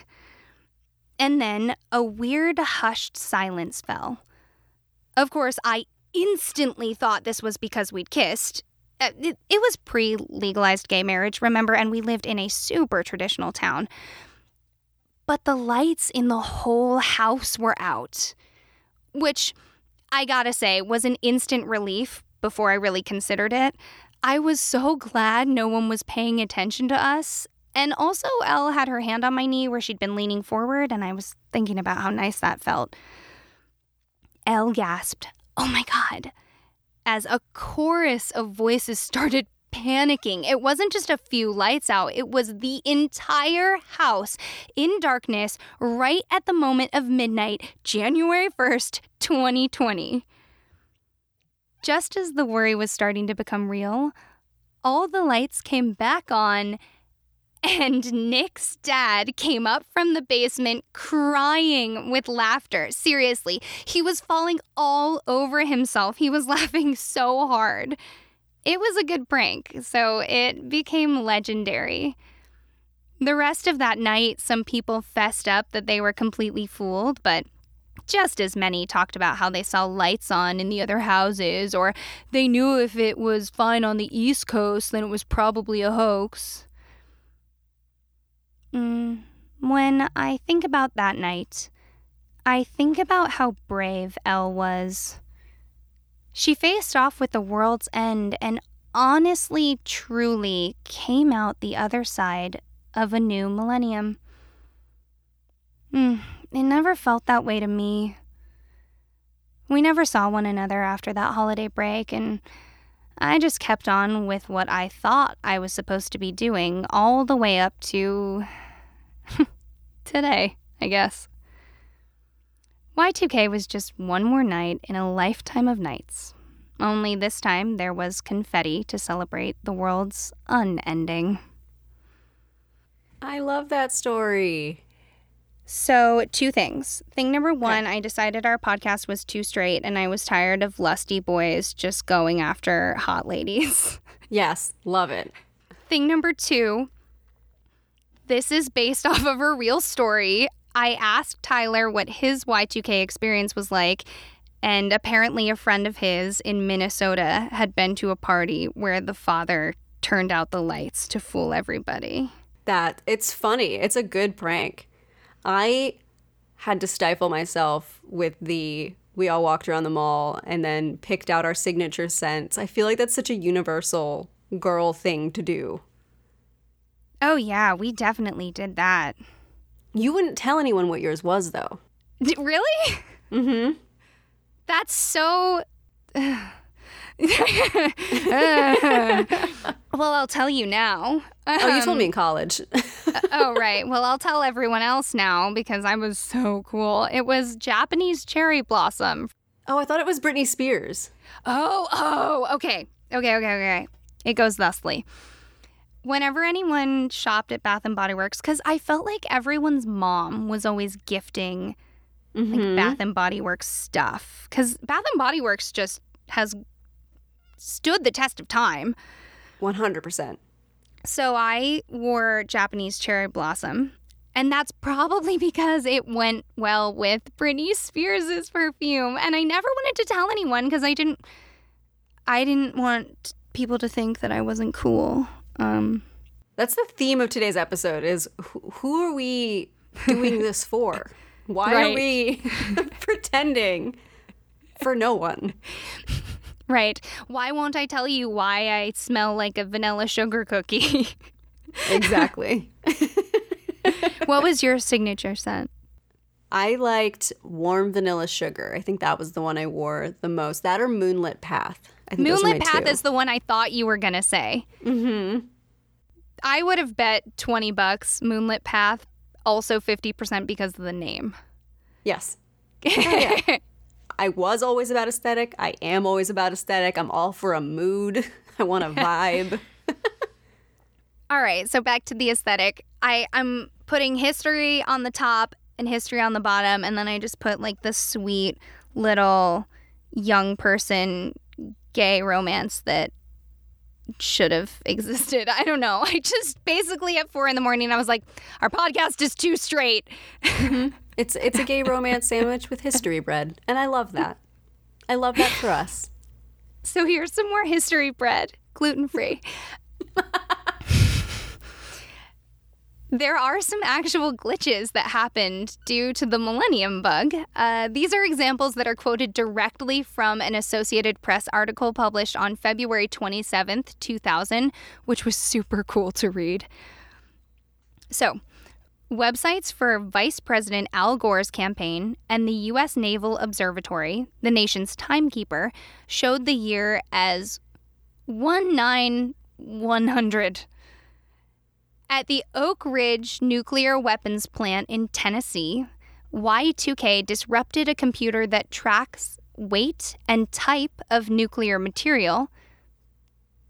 And then a weird, hushed silence fell. Of course, I instantly thought this was because we'd kissed. It, it was pre-legalized gay marriage, remember, and we lived in a super traditional town. But the lights in the whole house were out, which, I gotta say, was an instant relief before I really considered it. I was so glad no one was paying attention to us. And also, Elle had her hand on my knee where she'd been leaning forward, and I was thinking about how nice that felt. Elle gasped, "Oh my God," as a chorus of voices started panicking. It wasn't just a few lights out. It was the entire house in darkness right at the moment of midnight, January first, twenty twenty. Just as the worry was starting to become real, all the lights came back on, and Nick's dad came up from the basement crying with laughter. Seriously, he was falling all over himself. He was laughing so hard. It was a good prank, so it became legendary. The rest of that night, some people fessed up that they were completely fooled, but just as many talked about how they saw lights on in the other houses, or they knew if it was fine on the East Coast, then it was probably a hoax. When I think about that night, I think about how brave Elle was. She faced off with the world's end and honestly, truly came out the other side of a new millennium. Mm, it never felt that way to me. We never saw one another after that holiday break, and I just kept on with what I thought I was supposed to be doing all the way up to today, I guess. Y two K was just one more night in a lifetime of nights. Only this time there was confetti to celebrate the world's unending. I love that story. So, two things. Thing number one, okay. I decided our podcast was too straight and I was tired of lusty boys just going after hot ladies. Yes, love it. Thing number two, this is based off of a real story. I asked Tyler what his Y two K experience was like, and apparently a friend of his in Minnesota had been to a party where the father turned out the lights to fool everybody. That, it's funny. It's a good prank. I had to stifle myself with the, we all walked around the mall and then picked out our signature scents. I feel like that's such a universal girl thing to do. Oh, yeah, we definitely did that. You wouldn't tell anyone what yours was, though. D- really? Mm-hmm. That's so... uh, well, I'll tell you now. Um, oh, you told me in college. Oh, right. Well, I'll tell everyone else now because I was so cool. It was Japanese cherry blossom. Oh, I thought it was Britney Spears. Oh, oh, okay. Okay, okay, okay. It goes thusly. Whenever anyone shopped at Bath and Body Works, because I felt like everyone's mom was always gifting mm-hmm. like Bath and Body Works stuff. Because Bath and Body Works just has stood the test of time. one hundred percent. So I wore Japanese cherry blossom, and that's probably because it went well with Britney Spears' perfume. And I never wanted to tell anyone because I didn't, I didn't want people to think that I wasn't cool. Um, that's the theme of today's episode: is wh- who are we doing this for? Why right. are we pretending for no one? Right. Why won't I tell you why I smell like a vanilla sugar cookie? Exactly. What was your signature scent? I liked warm vanilla sugar. I think that was the one I wore the most. That or Moonlit Path. I think Moonlit Path two. Is the one I thought you were going to say. Mm-hmm. I would have bet twenty bucks Moonlit Path, also fifty percent because of the name. Yes. Oh, yeah. I was always about aesthetic. I am always about aesthetic. I'm all for a mood. I want a vibe. All right. So back to the aesthetic. I, I'm putting history on the top and history on the bottom. And then I just put like the sweet little young person gay romance that should have existed. I don't know. I just basically at four in the morning, I was like, our podcast is too straight. Mm-hmm. It's it's a gay romance sandwich with history bread, and I love that. I love that for us. So here's some more history bread, gluten-free. There are some actual glitches that happened due to the Millennium Bug. Uh, these are examples that are quoted directly from an Associated Press article published on February twenty-seventh, two thousand, which was super cool to read. So, websites for Vice President Al Gore's campaign and the U S Naval Observatory, the nation's timekeeper, showed the year as one nine one hundred. At the Oak Ridge Nuclear Weapons Plant in Tennessee, Y two K disrupted a computer that tracks weight and type of nuclear material.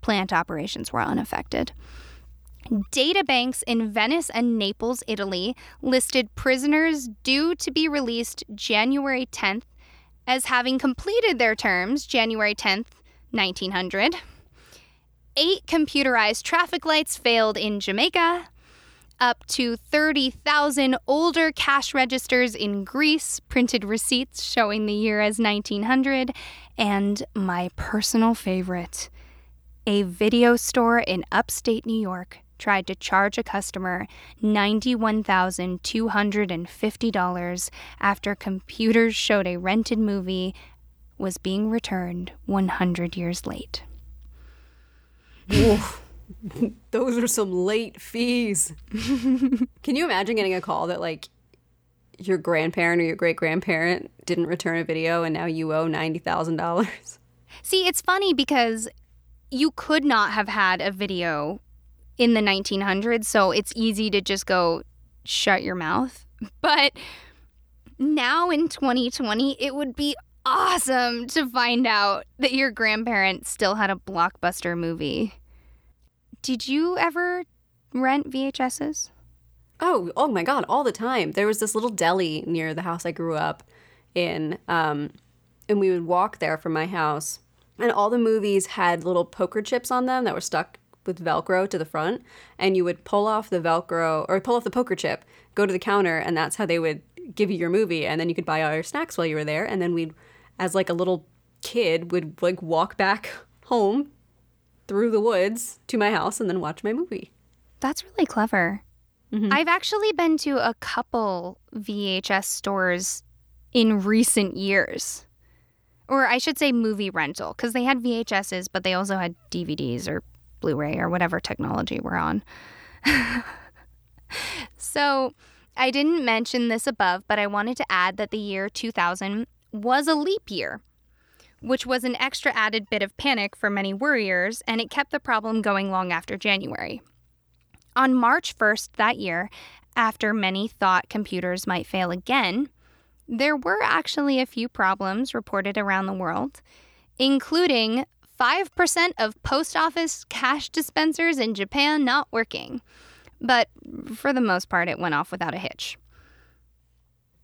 Plant operations were unaffected. Data banks in Venice and Naples, Italy, listed prisoners due to be released January tenth as having completed their terms January tenth, nineteen hundred. Eight computerized traffic lights failed in Jamaica. Up to thirty thousand older cash registers in Greece printed receipts showing the year as nineteen hundred. And my personal favorite, a video store in upstate New York tried to charge a customer ninety-one thousand two hundred fifty dollars after computers showed a rented movie was being returned one hundred years late. Oof. Those are some late fees. Can you imagine getting a call that, like, your grandparent or your great-grandparent didn't return a video and now you owe ninety thousand dollars? See, it's funny because you could not have had a video in the nineteen hundreds, so it's easy to just go shut your mouth. But now in twenty twenty, it would be awesome to find out that your grandparents still had a blockbuster movie. Did you ever rent V H S's? Oh, oh my God, all the time. There was this little deli near the house I grew up in, um, and we would walk there from my house, and all the movies had little poker chips on them that were stuck with Velcro to the front, and you would pull off the Velcro or pull off the poker chip, go to the counter, and that's how they would give you your movie, and then you could buy all your snacks while you were there. And then we'd, as like a little kid, would like walk back home through the woods to my house and then watch my movie. That's really clever. Mm-hmm. I've actually been to a couple V H S stores in recent years. Or I should say movie rental, because they had V H S's, but they also had D V Ds or Blu-ray or whatever technology we're on. So I didn't mention this above, but I wanted to add that the year two thousand was a leap year, which was an extra added bit of panic for many worriers, and it kept the problem going long after January. On March first that year, after many thought computers might fail again, there were actually a few problems reported around the world, including five percent of post office cash dispensers in Japan not working. But for the most part, it went off without a hitch.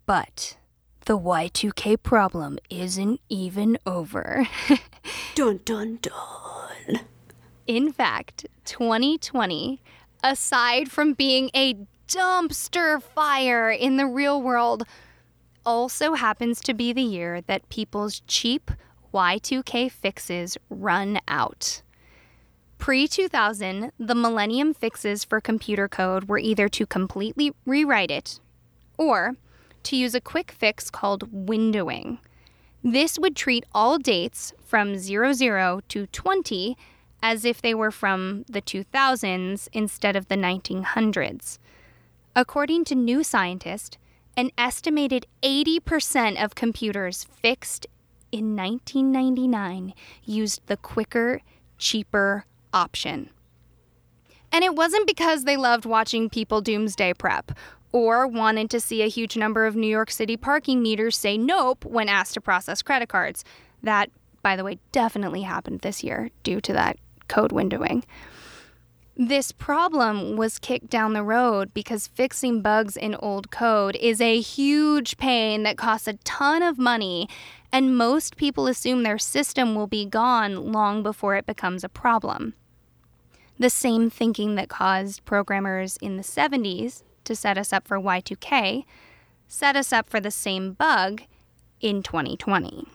But the Y two K problem isn't even over. Dun, dun, dun. In fact, twenty twenty, aside from being a dumpster fire in the real world, also happens to be the year that people's cheap Y two K fixes run out. Pre two thousand, the millennium fixes for computer code were either to completely rewrite it or to use a quick fix called windowing. This would treat all dates from zero zero to twenty as if they were from the two thousands instead of the nineteen hundreds. According to New Scientist, an estimated eighty percent of computers fixed in nineteen ninety-nine used the quicker, cheaper option. And it wasn't because they loved watching people doomsday prep or wanted to see a huge number of New York City parking meters say nope when asked to process credit cards. That, by the way, definitely happened this year due to that code windowing. This problem was kicked down the road because fixing bugs in old code is a huge pain that costs a ton of money, and most people assume their system will be gone long before it becomes a problem. The same thinking that caused programmers in the seventies to set us up for Y two K set us up for the same bug in twenty twenty.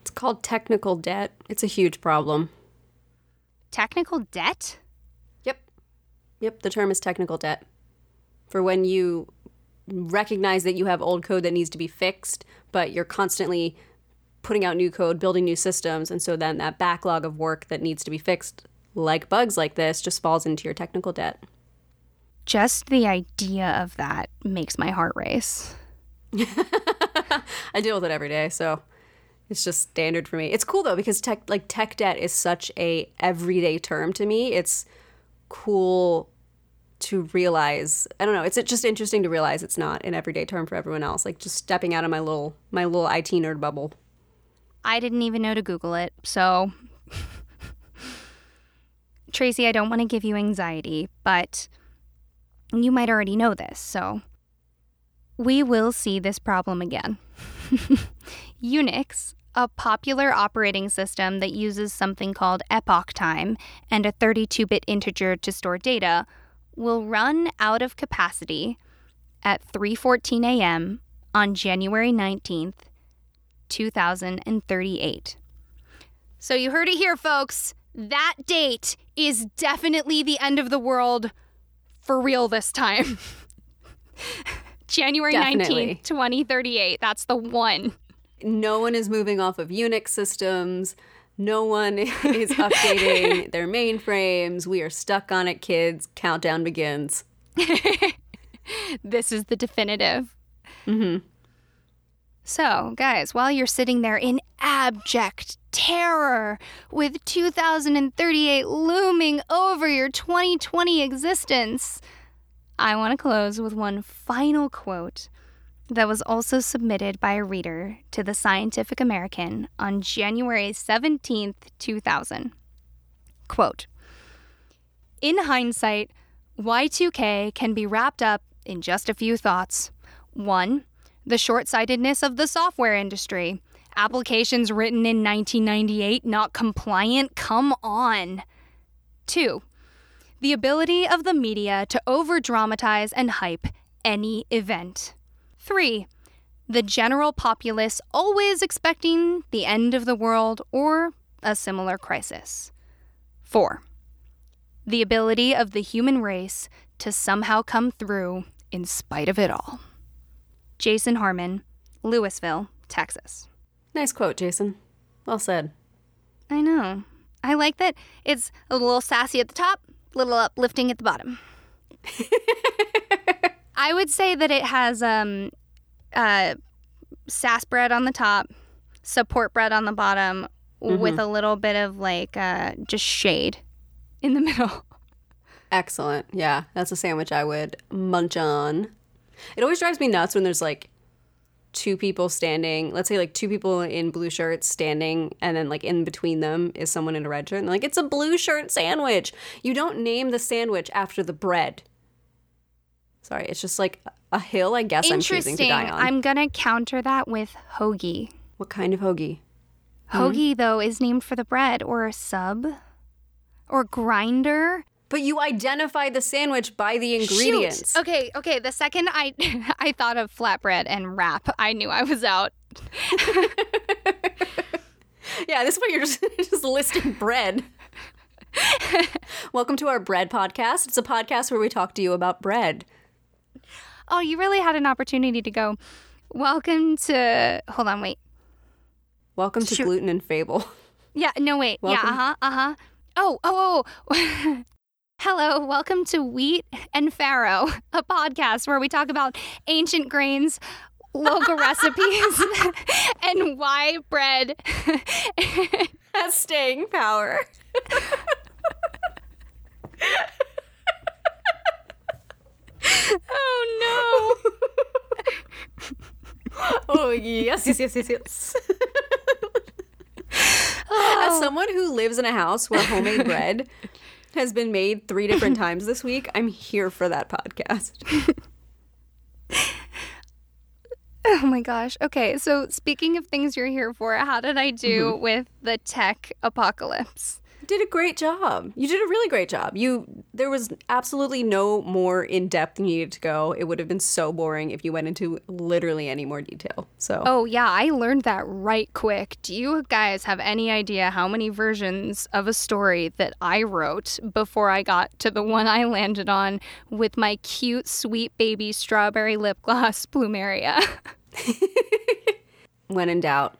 It's called technical debt. It's a huge problem. Technical debt? Yep. Yep, the term is technical debt. For when you recognize that you have old code that needs to be fixed, but you're constantly putting out new code, building new systems, and so then that backlog of work that needs to be fixed, like bugs like this, just falls into your technical debt. Just the idea of that makes my heart race. I deal with it every day, so it's just standard for me. It's cool, though, because tech, like tech debt is such a everyday term to me. It's cool to realize. I don't know. It's just interesting to realize it's not an everyday term for everyone else, like just stepping out of my little my little I T nerd bubble. I didn't even know to Google it, so... Tracy, I don't want to give you anxiety, but you might already know this, so we will see this problem again. Unix, a popular operating system that uses something called epoch time and a thirty-two bit integer to store data, will run out of capacity at three fourteen a.m. on January nineteenth, twenty thirty-eight. So you heard it here, folks. That date is definitely the end of the world for real this time. January nineteenth, twenty thirty-eight. That's the one. No one is moving off of Unix systems. No one is updating their mainframes. We are stuck on it, kids. Countdown begins. This is the definitive. Mm-hmm. So, guys, while you're sitting there in abject terror with two thousand thirty-eight looming over your twenty twenty existence, I want to close with one final quote that was also submitted by a reader to the Scientific American on January seventeenth, two thousand. Quote, "In hindsight, Y two K can be wrapped up in just a few thoughts. One, the short-sightedness of the software industry. Applications written in nineteen ninety-eight, not compliant, come on. Two, the ability of the media to over-dramatize and hype any event. Three, the general populace always expecting the end of the world or a similar crisis. Four, the ability of the human race to somehow come through in spite of it all." Jason Harmon, Louisville, Texas. Nice quote, Jason. Well said. I know. I like that it's a little sassy at the top, a little uplifting at the bottom. I would say that it has um, uh, sass bread on the top, support bread on the bottom, mm-hmm. with a little bit of like uh, just shade in the middle. Excellent. Yeah, that's a sandwich I would munch on. It always drives me nuts when there's like two people standing, let's say like two people in blue shirts standing, and then like in between them is someone in a red shirt, and they're like, it's a blue shirt sandwich. You don't name the sandwich after the bread. Sorry, it's just like a hill I guess I'm choosing to die on. Interesting. I'm going to counter that with hoagie. What kind of hoagie? Hoagie, mm-hmm. though, is named for the bread, or a sub, or grinder. But you identify the sandwich by the ingredients. Shoot. Okay, okay. The second I I thought of flatbread and wrap, I knew I was out. Yeah, this way you're just, just listing bread. Welcome to our bread podcast. It's a podcast where we talk to you about bread. Oh, you really had an opportunity to go, welcome to, hold on, wait. Welcome to Shoot. Gluten and Fable. Yeah, no, wait. Welcome. Yeah, uh-huh, uh-huh. Oh, oh, oh. Hello, welcome to Wheat and Farrow, a podcast where we talk about ancient grains local recipes and why bread has staying power. Oh no. Oh yes, yes, yes, yes, yes. Oh. As someone who lives in a house where homemade bread has been made three different times this week, I'm here for that podcast. Oh my gosh. Okay, so speaking of things you're here for, how did I do mm-hmm. with the tech apocalypse? You did a great job. You did a really great job. You there was absolutely no more in depth you needed to go. It would have been so boring if you went into literally any more detail. So oh yeah, I learned that right quick. Do you guys have any idea how many versions of a story that I wrote before I got to the one I landed on with my cute, sweet baby strawberry lip gloss Plumeria? When in doubt,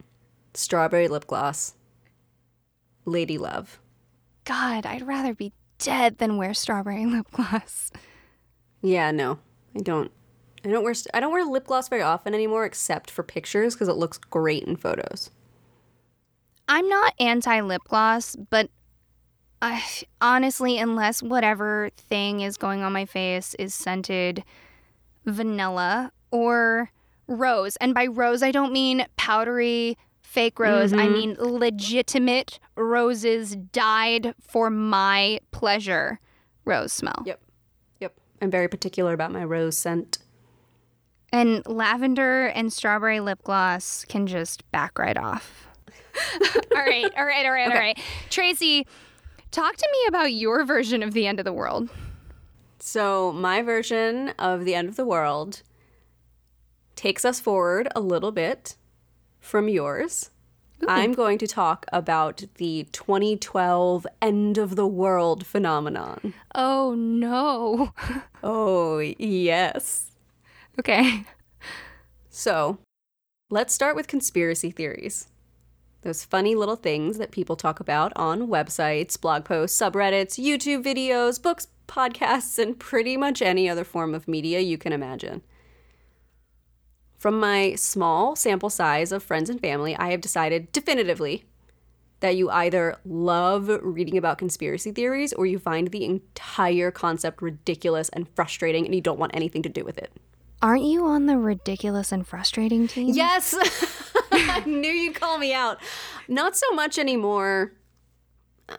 strawberry lip gloss, lady love. God, I'd rather be dead than wear strawberry lip gloss. Yeah, no, I don't. I don't wear. I don't wear lip gloss very often anymore, except for pictures, because it looks great in photos. I'm not anti-lip gloss, but I, honestly, unless whatever thing is going on my face is scented vanilla or rose, and by rose I don't mean powdery fake rose. Mm-hmm. I mean legitimate roses dyed for my pleasure rose smell. Yep. Yep. I'm very particular about my rose scent. And lavender and strawberry lip gloss can just back right off. all right. All right. All right. Okay. All right. Tracy, talk to me about your version of the end of the world. So my version of the end of the world takes us forward a little bit from yours. Ooh. I'm going to talk about the twenty twelve end of the world phenomenon. Oh, no. Oh, yes. Okay. So let's start with conspiracy theories. Those funny little things that people talk about on websites, blog posts, subreddits, YouTube videos, books, podcasts, and pretty much any other form of media you can imagine. From my small sample size of friends and family, I have decided definitively that you either love reading about conspiracy theories or you find the entire concept ridiculous and frustrating and you don't want anything to do with it. Aren't you on the ridiculous and frustrating team? Yes! I knew you'd call me out. Not so much anymore.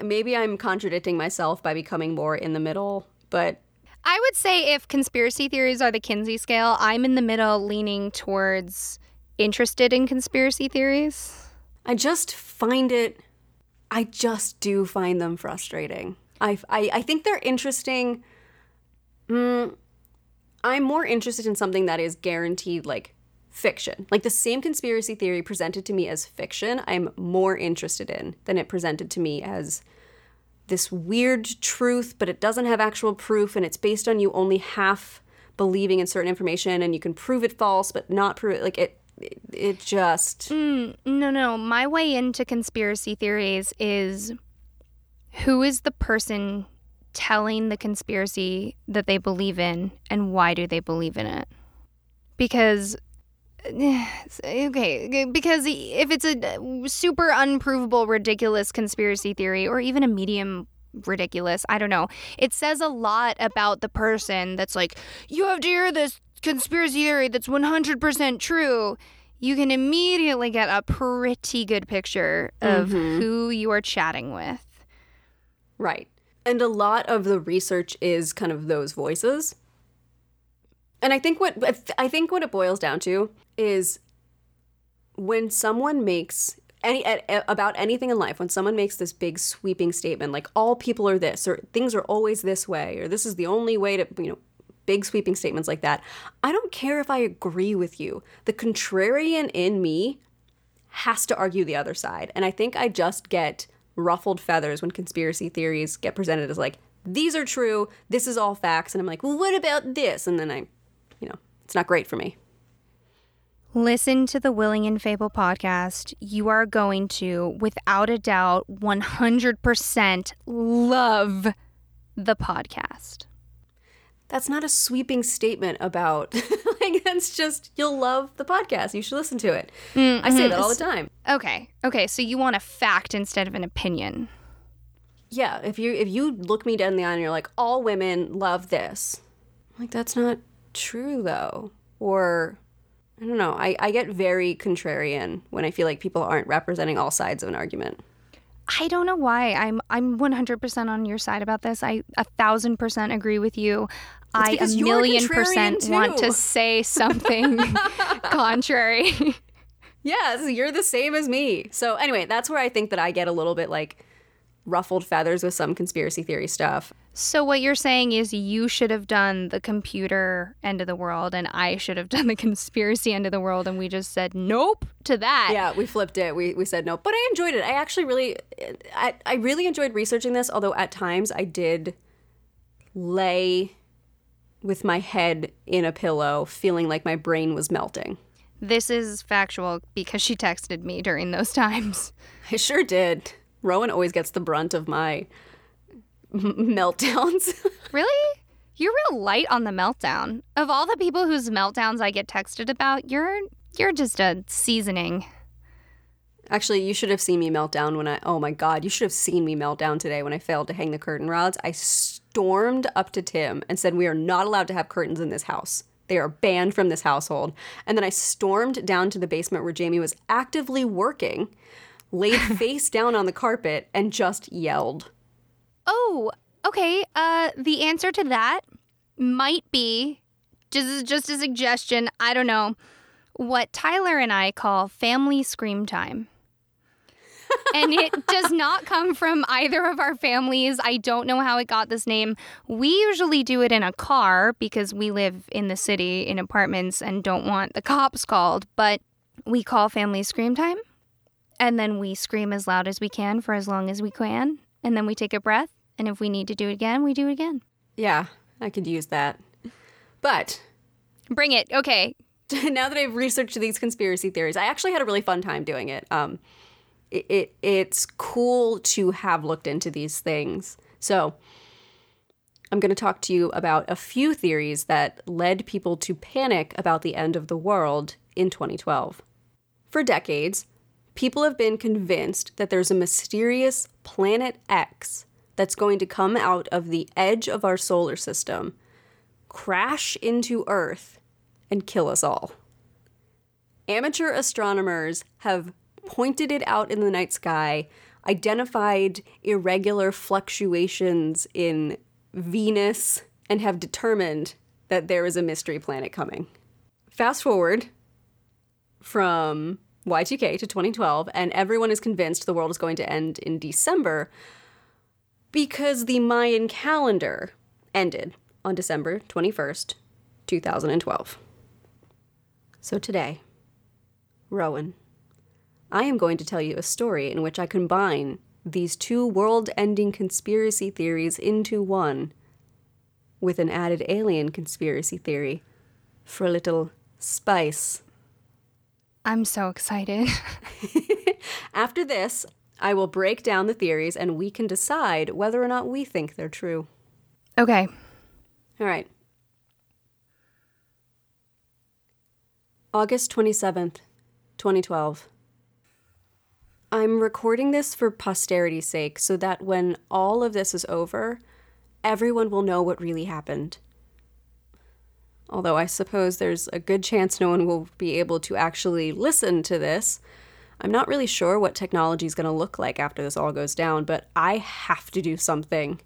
Maybe I'm contradicting myself by becoming more in the middle, but I would say if conspiracy theories are the Kinsey scale, I'm in the middle leaning towards interested in conspiracy theories. I just find it, I just do find them frustrating. I, I, I think they're interesting. Mm, I'm more interested in something that is guaranteed like fiction. Like the same conspiracy theory presented to me as fiction, I'm more interested in than it presented to me as this weird truth, but it doesn't have actual proof, and it's based on you only half believing in certain information, and you can prove it false, but not prove it. Like, it it, it just... Mm, no, no. My way into conspiracy theories is who is the person telling the conspiracy that they believe in, and why do they believe in it? Because... Okay, because if it's a super unprovable, ridiculous conspiracy theory, or even a medium ridiculous, I don't know, it says a lot about the person that's like, you have to hear this conspiracy theory that's one hundred percent true. You can immediately get a pretty good picture of mm-hmm. who you are chatting with. Right. And a lot of the research is kind of those voices. And I think what I think what it boils down to is when someone makes any about anything in life, when someone makes this big sweeping statement like all people are this or things are always this way or this is the only way to, you know, big sweeping statements like that, I don't care if I agree with you. The contrarian in me has to argue the other side. And I think I just get ruffled feathers when conspiracy theories get presented as like, these are true, this is all facts. And I'm like, well, what about this? And then I, you know, it's not great for me. Listen to the Willing and Fable podcast. You are going to, without a doubt, one hundred percent love the podcast. that's not a sweeping statement about, like, that's just, you'll love the podcast. You should listen to it. Mm-hmm. I say that all the time. Okay. Okay. So you want a fact instead of an opinion. Yeah. If you if you look me dead in the eye and you're like, all women love this. I'm like, that's not true, though. Or, I don't know. I, I get very contrarian when I feel like people aren't representing all sides of an argument. I don't know why. I'm I'm one hundred percent on your side about this. I one thousand percent agree with you. I a million percent too. want to say something contrary. Yes, you're the same as me. So anyway, that's where I think that I get a little bit like ruffled feathers with some conspiracy theory stuff. So what you're saying is you should have done the computer end of the world and I should have done the conspiracy end of the world, and we just said nope to that. Yeah, we flipped it. We we said nope. But I enjoyed it. I actually really I, I really enjoyed researching this, although at times I did lay with my head in a pillow feeling like my brain was melting. This is factual because she texted me during those times. I sure did. Rowan always gets the brunt of my m- meltdowns. Really? You're real light on the meltdown. Of all the people whose meltdowns I get texted about, you're you're just a seasoning. Actually, you should have seen me meltdown when I... Oh, my God. You should have seen me meltdown today when I failed to hang the curtain rods. I stormed up to Tim and said, we are not allowed to have curtains in this house. They are banned from this household. And then I stormed down to the basement where Jamie was actively working, laid face down on the carpet, and just yelled. Oh, okay. Uh, the answer to that might be, just, just a suggestion, I don't know, what Tyler and I call family scream time. And it does not come from either of our families. I don't know how it got this name. We usually do it in a car because we live in the city in apartments and don't want the cops called, but we call family scream time. And then we scream as loud as we can for as long as we can. And then we take a breath. And if we need to do it again, we do it again. Yeah, I could use that. But. Bring it. Okay. Now that I've researched these conspiracy theories, I actually had a really fun time doing it. Um, it, it it's cool to have looked into these things. So I'm going to talk to you about a few theories that led people to panic about the end of the world in twenty twelve. For decades, people have been convinced that there's a mysterious Planet X that's going to come out of the edge of our solar system, crash into Earth, and kill us all. Amateur astronomers have pointed it out in the night sky, identified irregular fluctuations in Venus, and have determined that there is a mystery planet coming. Fast forward from Y two K to twenty twelve, and everyone is convinced the world is going to end in December because the Mayan calendar ended on December twenty-first, twenty twelve. So today, Rowan, I am going to tell you a story in which I combine these two world-ending conspiracy theories into one with an added alien conspiracy theory for a little spice. I'm so excited. After this, I will break down the theories and we can decide whether or not we think they're true. Okay. All right. August twenty-seventh, twenty twelve. I'm recording this for posterity's sake so that when all of this is over, everyone will know what really happened. Although I suppose there's a good chance no one will be able to actually listen to this. I'm not really sure what technology is going to look like after this all goes down, but I have to do something.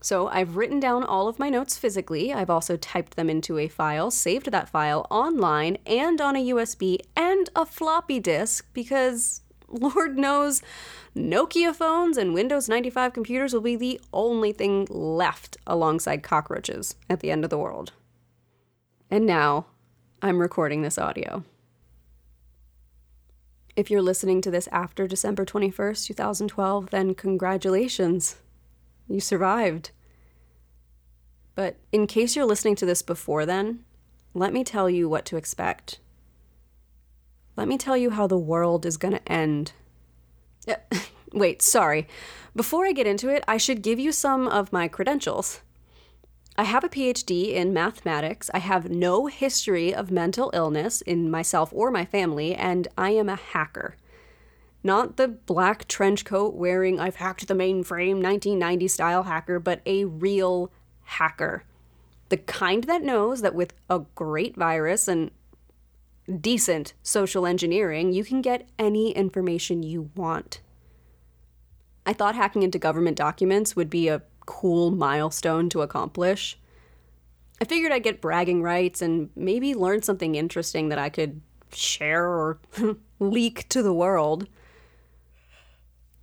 So I've written down all of my notes physically. I've also typed them into a file, saved that file online and on a U S B and a floppy disk, because Lord knows Nokia phones and Windows ninety-five computers will be the only thing left alongside cockroaches at the end of the world. And now, I'm recording this audio. If you're listening to this after December twenty-first, twenty twelve, then congratulations. You survived. But in case you're listening to this before then, let me tell you what to expect. Let me tell you how the world is going to end. Uh, wait, sorry. Before I get into it, I should give you some of my credentials. I have a P H D in mathematics. I have no history of mental illness in myself or my family, and I am a hacker. Not the black trench coat wearing, I've hacked the mainframe nineteen ninety style hacker, but a real hacker. The kind that knows that with a great virus and decent social engineering, you can get any information you want. I thought hacking into government documents would be a cool milestone to accomplish. I figured I'd get bragging rights and maybe learn something interesting that I could share or leak to the world.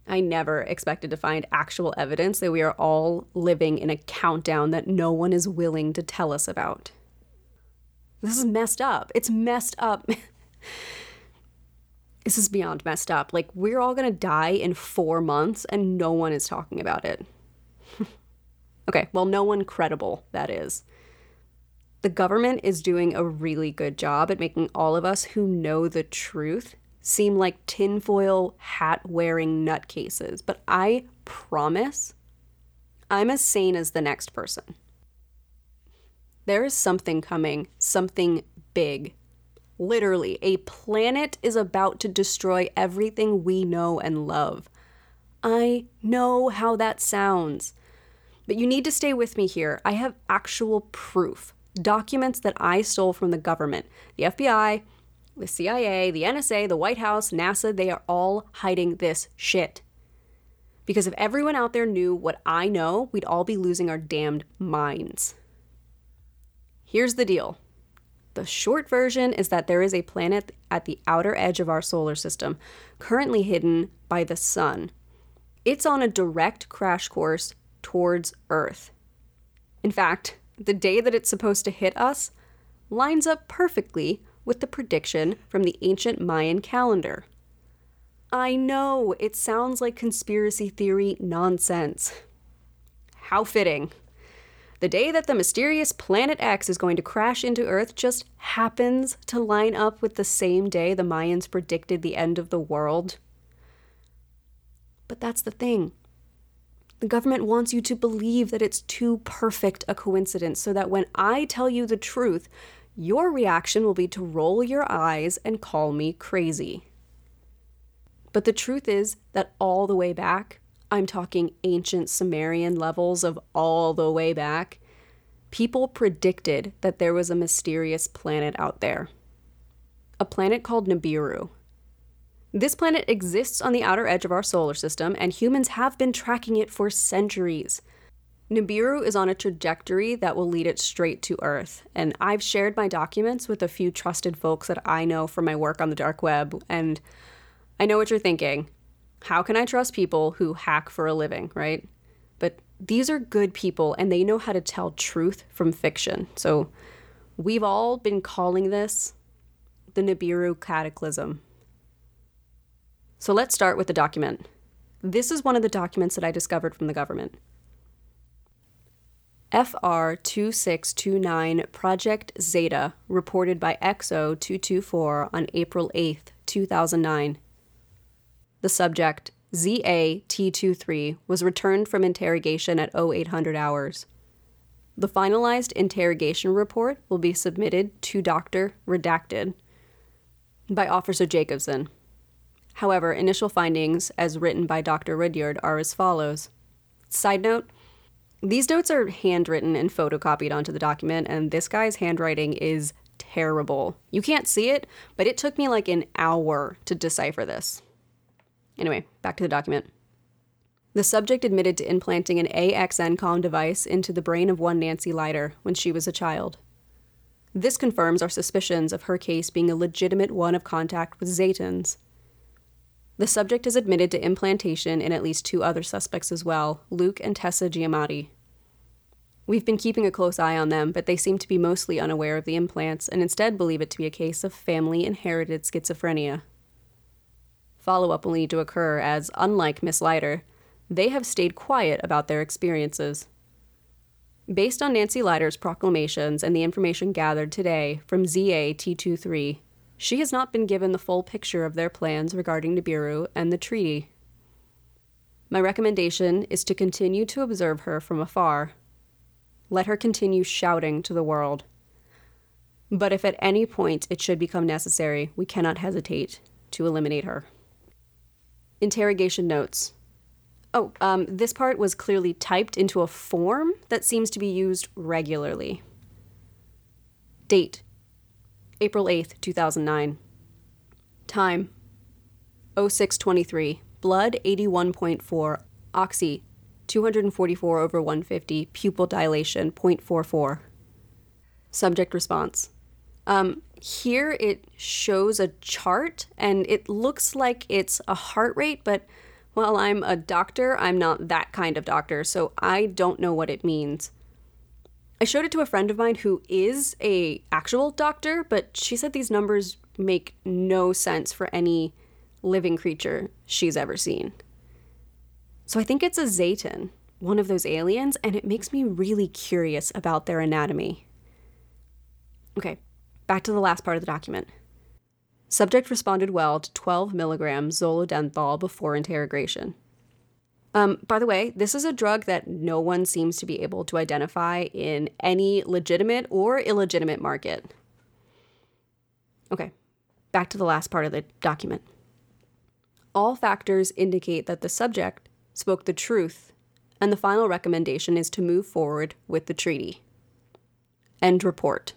I never expected to find actual evidence that we are all living in a countdown that no one is willing to tell us about. This is messed up. It's messed up. This is beyond messed up. Like, we're all gonna die in four months and no one is talking about it. Okay, well, no one credible, that is. The government is doing a really good job at making all of us who know the truth seem like tinfoil hat-wearing nutcases, but I promise I'm as sane as the next person. There is something coming, something big. Literally, a planet is about to destroy everything we know and love. I know how that sounds, but you need to stay with me here. I have actual proof. Documents that I stole from the government. The F B I, the C I A, the N S A, the White House, NASA, they are all hiding this shit. Because if everyone out there knew what I know, we'd all be losing our damned minds. Here's the deal. The short version is that there is a planet at the outer edge of our solar system, currently hidden by the sun. It's on a direct crash course towards Earth. In fact, the day that it's supposed to hit us lines up perfectly with the prediction from the ancient Mayan calendar. I know, it sounds like conspiracy theory nonsense. How fitting. The day that the mysterious Planet X is going to crash into Earth just happens to line up with the same day the Mayans predicted the end of the world. But that's the thing. The government wants you to believe that it's too perfect a coincidence so that when I tell you the truth, your reaction will be to roll your eyes and call me crazy. But the truth is that all the way back, I'm talking ancient Sumerian levels of all the way back, people predicted that there was a mysterious planet out there. A planet called Nibiru. This planet exists on the outer edge of our solar system, and humans have been tracking it for centuries. Nibiru is on a trajectory that will lead it straight to Earth, and I've shared my documents with a few trusted folks that I know from my work on the dark web, and I know what you're thinking. How can I trust people who hack for a living, right? But these are good people, and they know how to tell truth from fiction. So we've all been calling this the Nibiru Cataclysm. So let's start with the document. This is one of the documents that I discovered from the government. F R twenty-six twenty-nine Project Zeta, reported by X O two two four on April eighth, two thousand nine. The subject, Z A T twenty-three, was returned from interrogation at oh eight hundred hours. The finalized interrogation report will be submitted to Doctor Redacted by Officer Jacobson. However, initial findings, as written by Doctor Rudyard, are as follows. Side note, these notes are handwritten and photocopied onto the document, and this guy's handwriting is terrible. You can't see it, but it took me like an hour to decipher this. Anyway, back to the document. The subject admitted to implanting an A X N COM device into the brain of one Nancy Leiter when she was a child. This confirms our suspicions of her case being a legitimate one of contact with Zetans. The subject is admitted to implantation in at least two other suspects as well, Luke and Tessa Giamatti. We've been keeping a close eye on them, but they seem to be mostly unaware of the implants and instead believe it to be a case of family-inherited schizophrenia. Follow-up will need to occur as, unlike Miss Leiter, they have stayed quiet about their experiences. Based on Nancy Leiter's proclamations and the information gathered today from Z A T twenty-three, she has not been given the full picture of their plans regarding Nibiru and the treaty. My recommendation is to continue to observe her from afar. let her continue shouting to the world. But if at any point it should become necessary, we cannot hesitate to eliminate her. Interrogation notes. Oh, um, this part was clearly typed into a form that seems to be used regularly. Date. April eighth, two thousand nine. Time. oh six twenty-three. Blood eighty-one point four. Oxy. two hundred forty-four over one hundred fifty. Pupil dilation zero point four four. Subject response. Um, here it shows a chart, and it looks like it's a heart rate, but while I'm a doctor, I'm not that kind of doctor, so I don't know what it means. I showed it to a friend of mine who is a actual doctor, but she said these numbers make no sense for any living creature she's ever seen. So I think it's a Zetan, one of those aliens, and it makes me really curious about their anatomy. Okay, back to the last part of the document. Subject responded well to twelve milligrams zolodenthal before interrogation. Um, by the way, this is a drug that no one seems to be able to identify in any legitimate or illegitimate market. Okay, back to the last part of the document. All factors indicate that the subject spoke the truth, and the final recommendation is to move forward with the treaty. End report.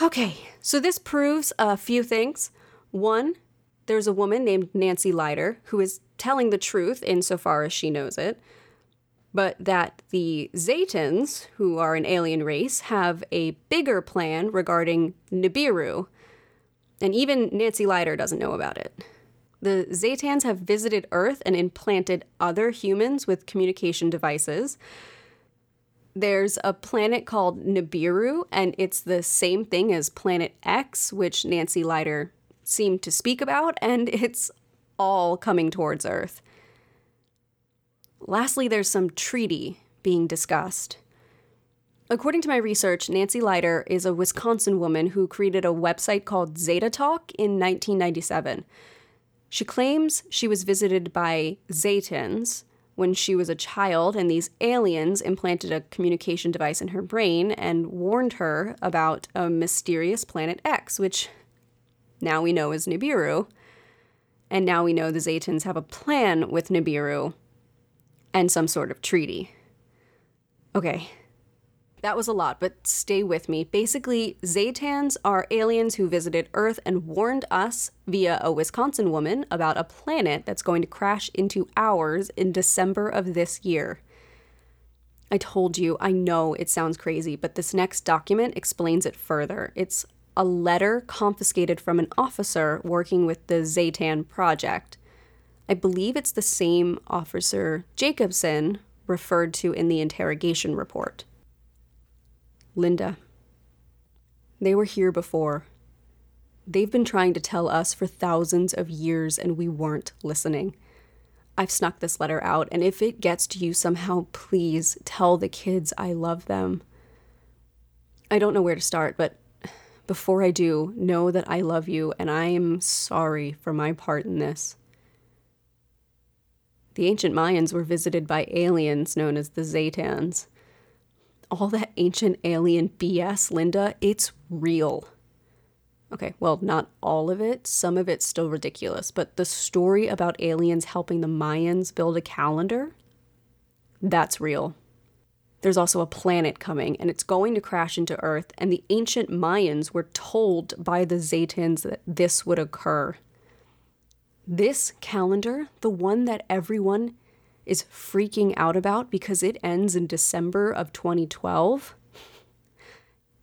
Okay, so this proves a few things. One, there's a woman named Nancy Leiter who is telling the truth insofar as she knows it, but that the Zetans, who are an alien race, have a bigger plan regarding Nibiru, and even Nancy Leiter doesn't know about it. The Zetans have visited Earth and implanted other humans with communication devices. There's a planet called Nibiru, and it's the same thing as Planet X, which Nancy Leiter seemed to speak about, and it's all coming towards Earth. Lastly, there's some treaty being discussed. According to my research, Nancy Leiter is a Wisconsin woman who created a website called Zeta Talk in nineteen ninety-seven. She claims she was visited by Zetans when she was a child, and these aliens implanted a communication device in her brain and warned her about a mysterious Planet X, which now we know is Nibiru. And now we know the Zetans have a plan with Nibiru and some sort of treaty. Okay, that was a lot, but stay with me. Basically, Zetans are aliens who visited Earth and warned us via a Wisconsin woman about a planet that's going to crash into ours in December of this year. I told you, I know it sounds crazy, but this next document explains it further. It's a letter confiscated from an officer working with the Zetan project. I believe it's the same officer Jacobson referred to in the interrogation report. Linda, they were here before. They've been trying to tell us for thousands of years, and we weren't listening. I've snuck this letter out, and if it gets to you somehow, please tell the kids I love them. I don't know where to start, but before I do, know that I love you, and I am sorry for my part in this. The ancient Mayans were visited by aliens known as the Zetans. All that ancient alien B S, Linda, it's real. Okay, well, not all of it. Some of it's still ridiculous. But the story about aliens helping the Mayans build a calendar, that's real. There's also a planet coming, and it's going to crash into Earth. And the ancient Mayans were told by the Zetans that this would occur. This calendar, the one that everyone is freaking out about because it ends in December of twenty twelve,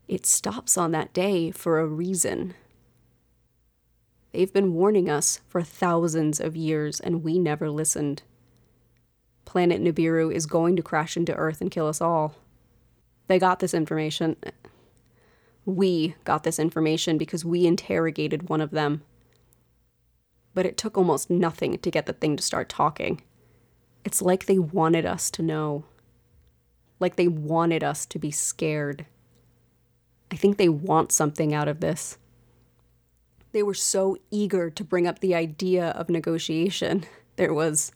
it stops on that day for a reason. They've been warning us for thousands of years, and we never listened. Planet Nibiru is going to crash into Earth and kill us all. They got this information. We got this information because we interrogated one of them. But it took almost nothing to get the thing to start talking. It's like they wanted us to know. Like they wanted us to be scared. I think they want something out of this. They were so eager to bring up the idea of negotiation. There was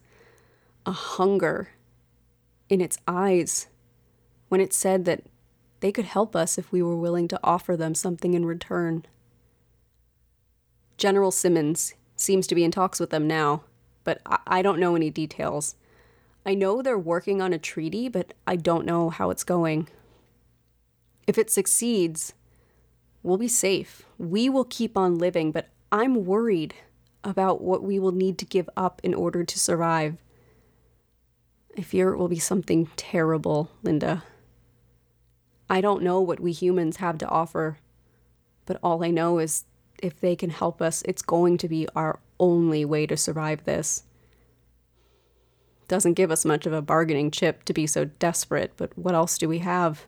a hunger in its eyes when it said that they could help us if we were willing to offer them something in return. General Simmons seems to be in talks with them now, but I, I don't know any details. I know they're working on a treaty, but I don't know how it's going. If it succeeds, we'll be safe. We will keep on living, but I'm worried about what we will need to give up in order to survive. I fear it will be something terrible, Linda. I don't know what we humans have to offer, but all I know is if they can help us, it's going to be our only way to survive this. Doesn't give us much of a bargaining chip to be so desperate, but what else do we have?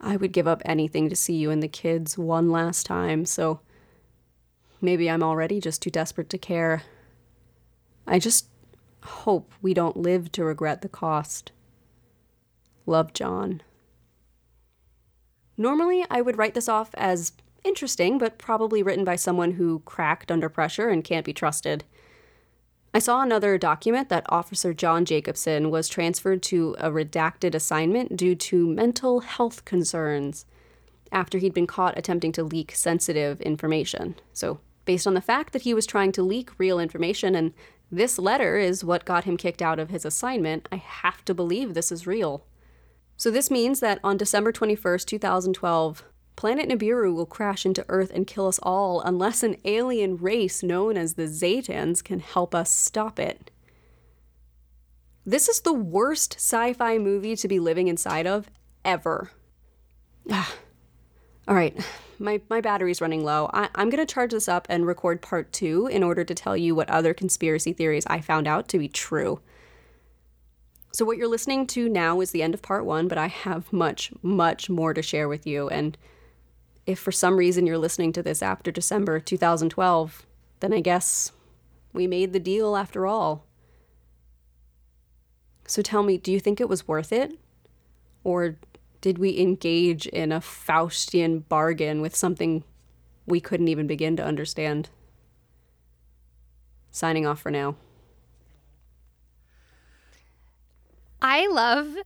I would give up anything to see you and the kids one last time, so maybe I'm already just too desperate to care. I just hope we don't live to regret the cost. Love, John. Normally, I would write this off as interesting, but probably written by someone who cracked under pressure and can't be trusted. I saw another document that Officer John Jacobson was transferred to a redacted assignment due to mental health concerns after he'd been caught attempting to leak sensitive information. So, based on the fact that he was trying to leak real information and this letter is what got him kicked out of his assignment, I have to believe this is real. So this means that on December twenty-first, twenty twelve, planet Nibiru will crash into Earth and kill us all unless an alien race known as the Zetans can help us stop it. This is the worst sci-fi movie to be living inside of ever. Ah. All right, my, my battery's running low. I, I'm going to charge this up and record part two in order to tell you what other conspiracy theories I found out to be true. So what you're listening to now is the end of part one, but I have much, much more to share with you. And if for some reason you're listening to this after December twenty twelve, then I guess we made the deal after all. So tell me, do you think it was worth it? Or did we engage in a Faustian bargain with something we couldn't even begin to understand? Signing off for now. I love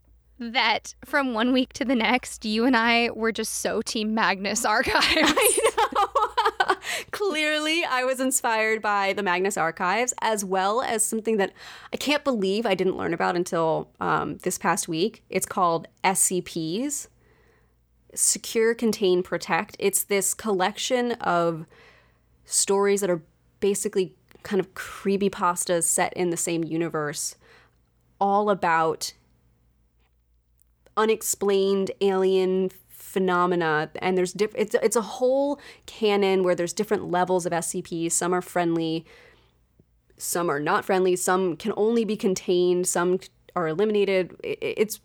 that from one week to the next, you and I were just so Team Magnus Archives. I know. Clearly, I was inspired by the Magnus Archives, as well as something that I can't believe I didn't learn about until um, this past week. It's called S C Ps, Secure, Contain, Protect. It's this collection of stories that are basically kind of creepypastas set in the same universe, all about unexplained alien phenomena, and there's diff- it's it's a whole canon where there's different levels of S C Ps. Some are friendly, some are not friendly, some can only be contained, some are eliminated. It's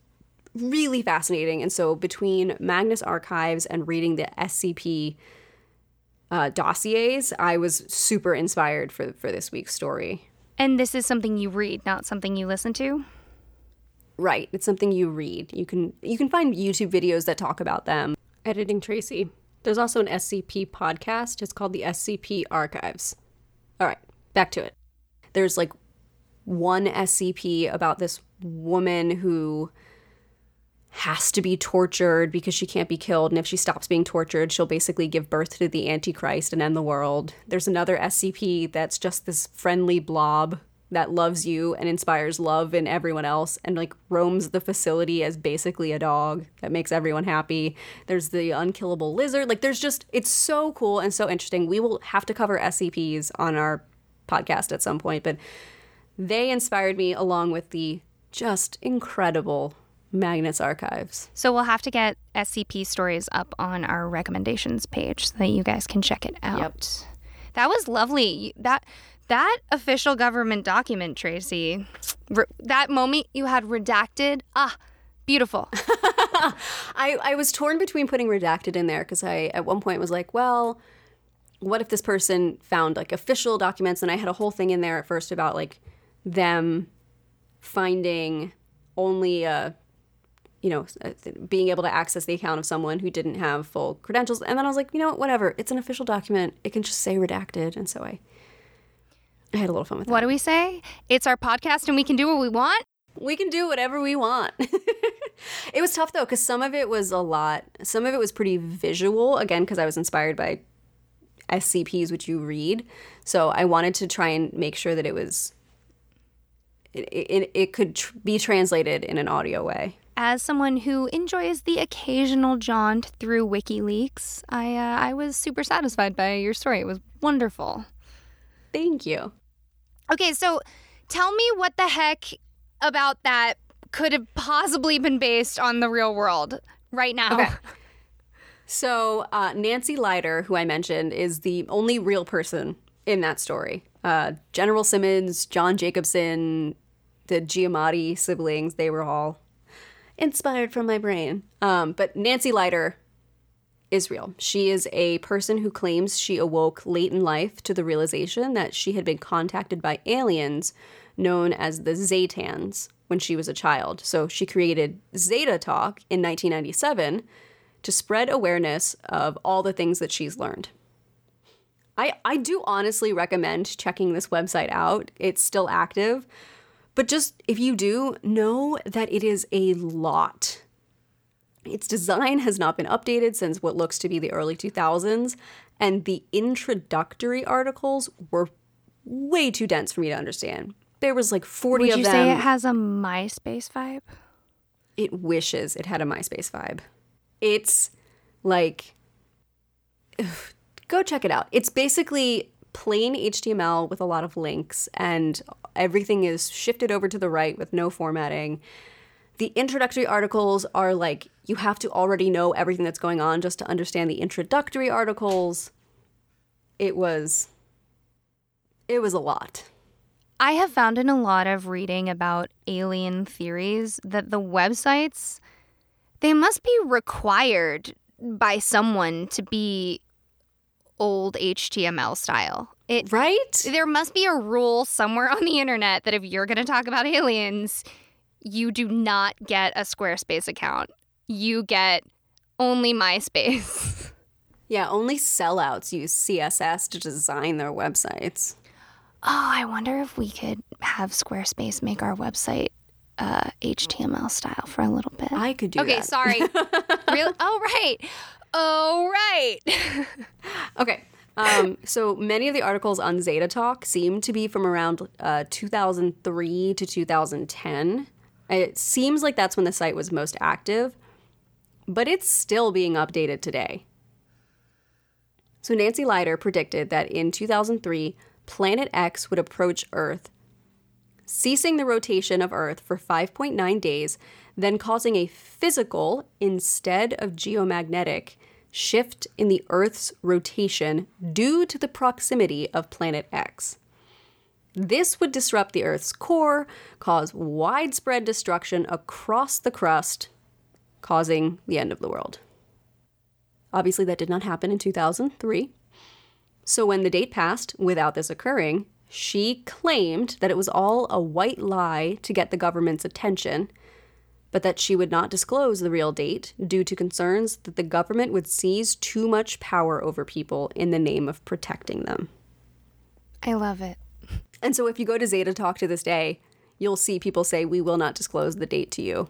really fascinating. And so between Magnus Archives and reading the S C P uh, dossiers, I was super inspired for for this week's story. And this is something you read, not something you listen to? Right. It's something you read. You can you can find YouTube videos that talk about them. Editing Tracy. There's also an S C P podcast. It's called the S C P Archives. All right, back to it. There's like one S C P about this woman who has to be tortured because she can't be killed, and if she stops being tortured, she'll basically give birth to the Antichrist and end the world. There's another S C P that's just this friendly blob that loves you and inspires love in everyone else and, like, roams the facility as basically a dog that makes everyone happy. There's the unkillable lizard. Like, there's just – it's so cool and so interesting. We will have to cover S C Ps on our podcast at some point, but they inspired me along with the just incredible – Magnus Archives. So we'll have to get S C P stories up on our recommendations page so that you guys can check it out. Yep. That was lovely. That that official government document, Tracy, re- that moment you had redacted, ah, beautiful. I, I was torn between putting redacted in there because I, at one point, was like, well, what if this person found, like, official documents? And I had a whole thing in there at first about, like, them finding only a... you know, being able to access the account of someone who didn't have full credentials. And then I was like, you know what, whatever. It's an official document. It can just say redacted. And so I I had a little fun with that. What do we say? It's our podcast and we can do what we want? We can do whatever we want. It was tough, though, because some of it was a lot. Some of it was pretty visual, again, because I was inspired by S C Ps, which you read. So I wanted to try and make sure that it was it, it, it could tr- be translated in an audio way. As someone who enjoys the occasional jaunt through WikiLeaks, I uh, I was super satisfied by your story. It was wonderful. Thank you. Okay, so tell me what the heck about that could have possibly been based on the real world right now. Okay. So uh, Nancy Leiter, who I mentioned, is the only real person in that story. Uh, General Simmons, John Jacobson, the Giamatti siblings, they were all inspired from my brain. Um, but Nancy Leiter is real. She is a person who claims she awoke late in life to the realization that she had been contacted by aliens known as the Zetans when she was a child. So she created Zeta Talk in nineteen ninety-seven to spread awareness of all the things that she's learned. I, I do honestly recommend checking this website out. It's still active. But just, if you do, know that it is a lot. Its design has not been updated since what looks to be the early two thousands, and the introductory articles were way too dense for me to understand. There was like forty of them. Would you say it has a MySpace vibe? It wishes it had a MySpace vibe. It's like, ugh, go check it out. It's basically plain H T M L with a lot of links, and everything is shifted over to the right with no formatting. The introductory articles are like, you have to already know everything that's going on just to understand the introductory articles. It was, it was a lot. I have found in a lot of reading about alien theories that the websites, they must be required by someone to be old H T M L style. It, right? There must be a rule somewhere on the internet that if you're going to talk about aliens, you do not get a Squarespace account. You get only MySpace. Yeah, only sellouts use C S S to design their websites. Oh, I wonder if we could have Squarespace make our website uh, H T M L style for a little bit. I could do okay, that. Okay, sorry. Really? Oh, right. Oh, right. Okay. Um, so many of the articles on Zeta Talk seem to be from around uh, two thousand three to two thousand ten. It seems like that's when the site was most active, but it's still being updated today. So Nancy Leiter predicted that in two thousand three, Planet X would approach Earth, ceasing the rotation of Earth for five point nine days, then causing a physical instead of geomagnetic shift in the Earth's rotation due to the proximity of Planet X. This would disrupt the Earth's core, cause widespread destruction across the crust, causing the end of the world. Obviously, that did not happen in two thousand three. So when the date passed without this occurring, she claimed that it was all a white lie to get the government's attention, but that she would not disclose the real date due to concerns that the government would seize too much power over people in the name of protecting them. I love it. And so if you go to Zeta Talk to this day, you'll see people say, we will not disclose the date to you.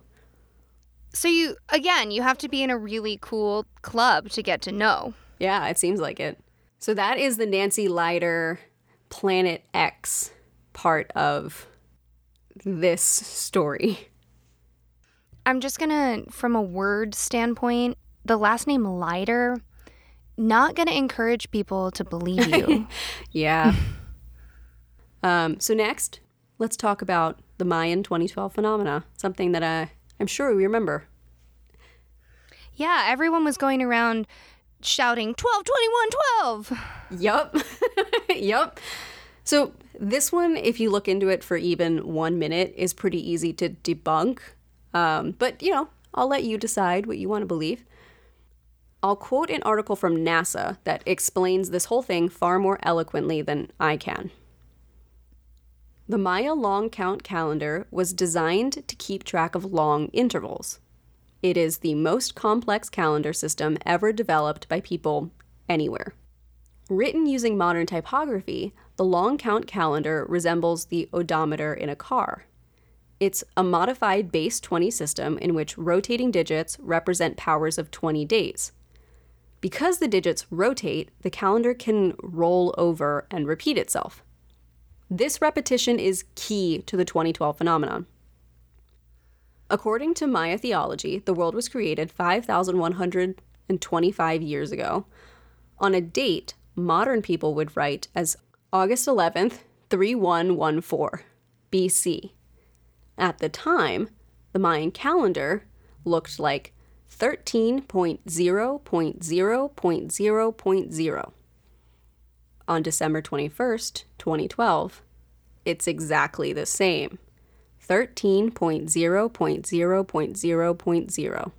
So you, again, you have to be in a really cool club to get to know. Yeah, it seems like it. So that is the Nancy Leiter Planet X part of this story. I'm just going to, from a word standpoint, the last name Leiter, not going to encourage people to believe you. Yeah. um, so next, let's talk about the Mayan twenty twelve phenomena, something that uh, I'm sure we remember. Yeah, everyone was going around shouting, twelve, twenty-one, twelve. Yup. Yup. So this one, if you look into it for even one minute, is pretty easy to debunk. Um, but, you know, I'll let you decide what you want to believe. I'll quote an article from NASA that explains this whole thing far more eloquently than I can. The Maya Long Count calendar was designed to keep track of long intervals. It is the most complex calendar system ever developed by people anywhere. Written using modern typography, the Long Count calendar resembles the odometer in a car. It's a modified base twenty system in which rotating digits represent powers of twenty days. Because the digits rotate, the calendar can roll over and repeat itself. This repetition is key to the twenty twelve phenomenon. According to Maya theology, the world was created five thousand one hundred twenty-five years ago on a date modern people would write as August eleventh, thirty-one fourteen B C. At the time, the Mayan calendar looked like thirteen point zero point zero point zero point zero. On December twenty-first, twenty twelve, it's exactly the same. thirteen point zero point zero point zero point zero.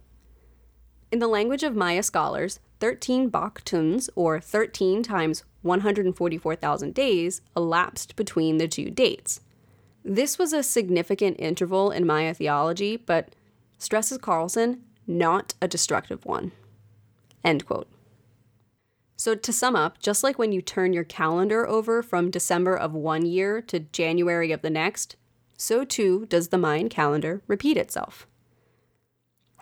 In the language of Maya scholars, thirteen baktuns, or thirteen times one hundred forty-four thousand days, elapsed between the two dates. This was a significant interval in Maya theology, but stresses Carlson, not a destructive one. End quote. So to sum up, just like when you turn your calendar over from December of one year to January of the next, so too does the Mayan calendar repeat itself.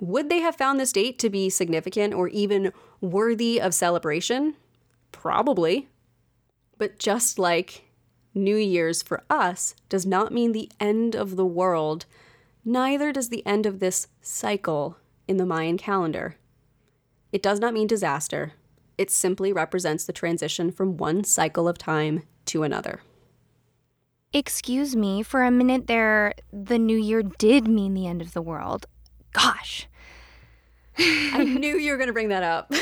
Would they have found this date to be significant or even worthy of celebration? Probably. But just like New Year's for us does not mean the end of the world, neither does the end of this cycle in the Mayan calendar. It does not mean disaster. It simply represents the transition from one cycle of time to another. Excuse me, for a minute there, the New Year did mean the end of the world. Gosh. I knew you were going to bring that up.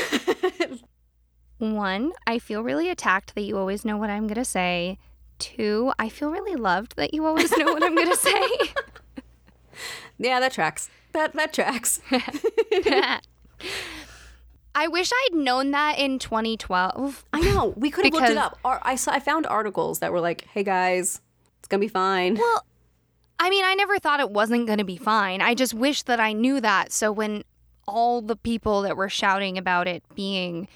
One, I feel really attacked that you always know what I'm going to say. Two, I feel really loved that you always know what I'm going to say. Yeah, that tracks. That that tracks. I wish I'd known that in twenty twelve. I know. We could have because... looked it up. I, saw, I found articles that were like, hey, guys, it's going to be fine. Well, I mean, I never thought it wasn't going to be fine. I just wish that I knew that. So when all the people that were shouting about it being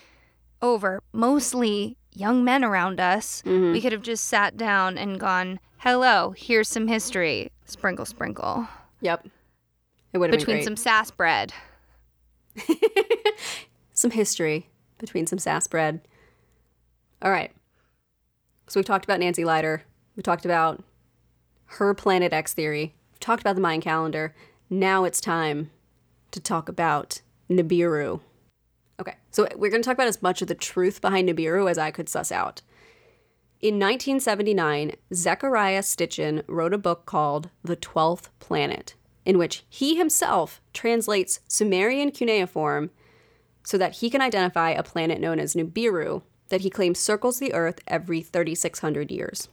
over, mostly young men around us, mm-hmm. we could have just sat down and gone, hello, here's some history. Sprinkle, sprinkle. Yep. It would have been great. Between some sass bread. Some history between some sass bread. All right. So we've talked about Nancy Leiter. We talked about her Planet X theory. We've talked about the Mayan calendar. Now it's time to talk about Nibiru. Okay, so we're going to talk about as much of the truth behind Nibiru as I could suss out. In nineteen seventy-nine, Zechariah Stitchin wrote a book called The Twelfth Planet, in which he himself translates Sumerian cuneiform so that he can identify a planet known as Nibiru that he claims circles the Earth every thirty-six hundred years.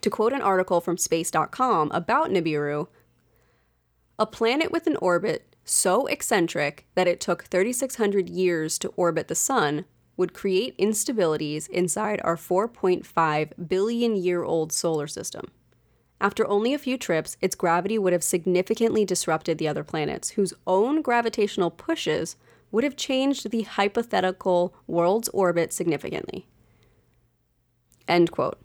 To quote an article from space dot com about Nibiru, a planet with an orbit so eccentric that it took thirty-six hundred years to orbit the sun would create instabilities inside our four point five billion year old solar system. After only a few trips, its gravity would have significantly disrupted the other planets, whose own gravitational pushes would have changed the hypothetical world's orbit significantly. End quote.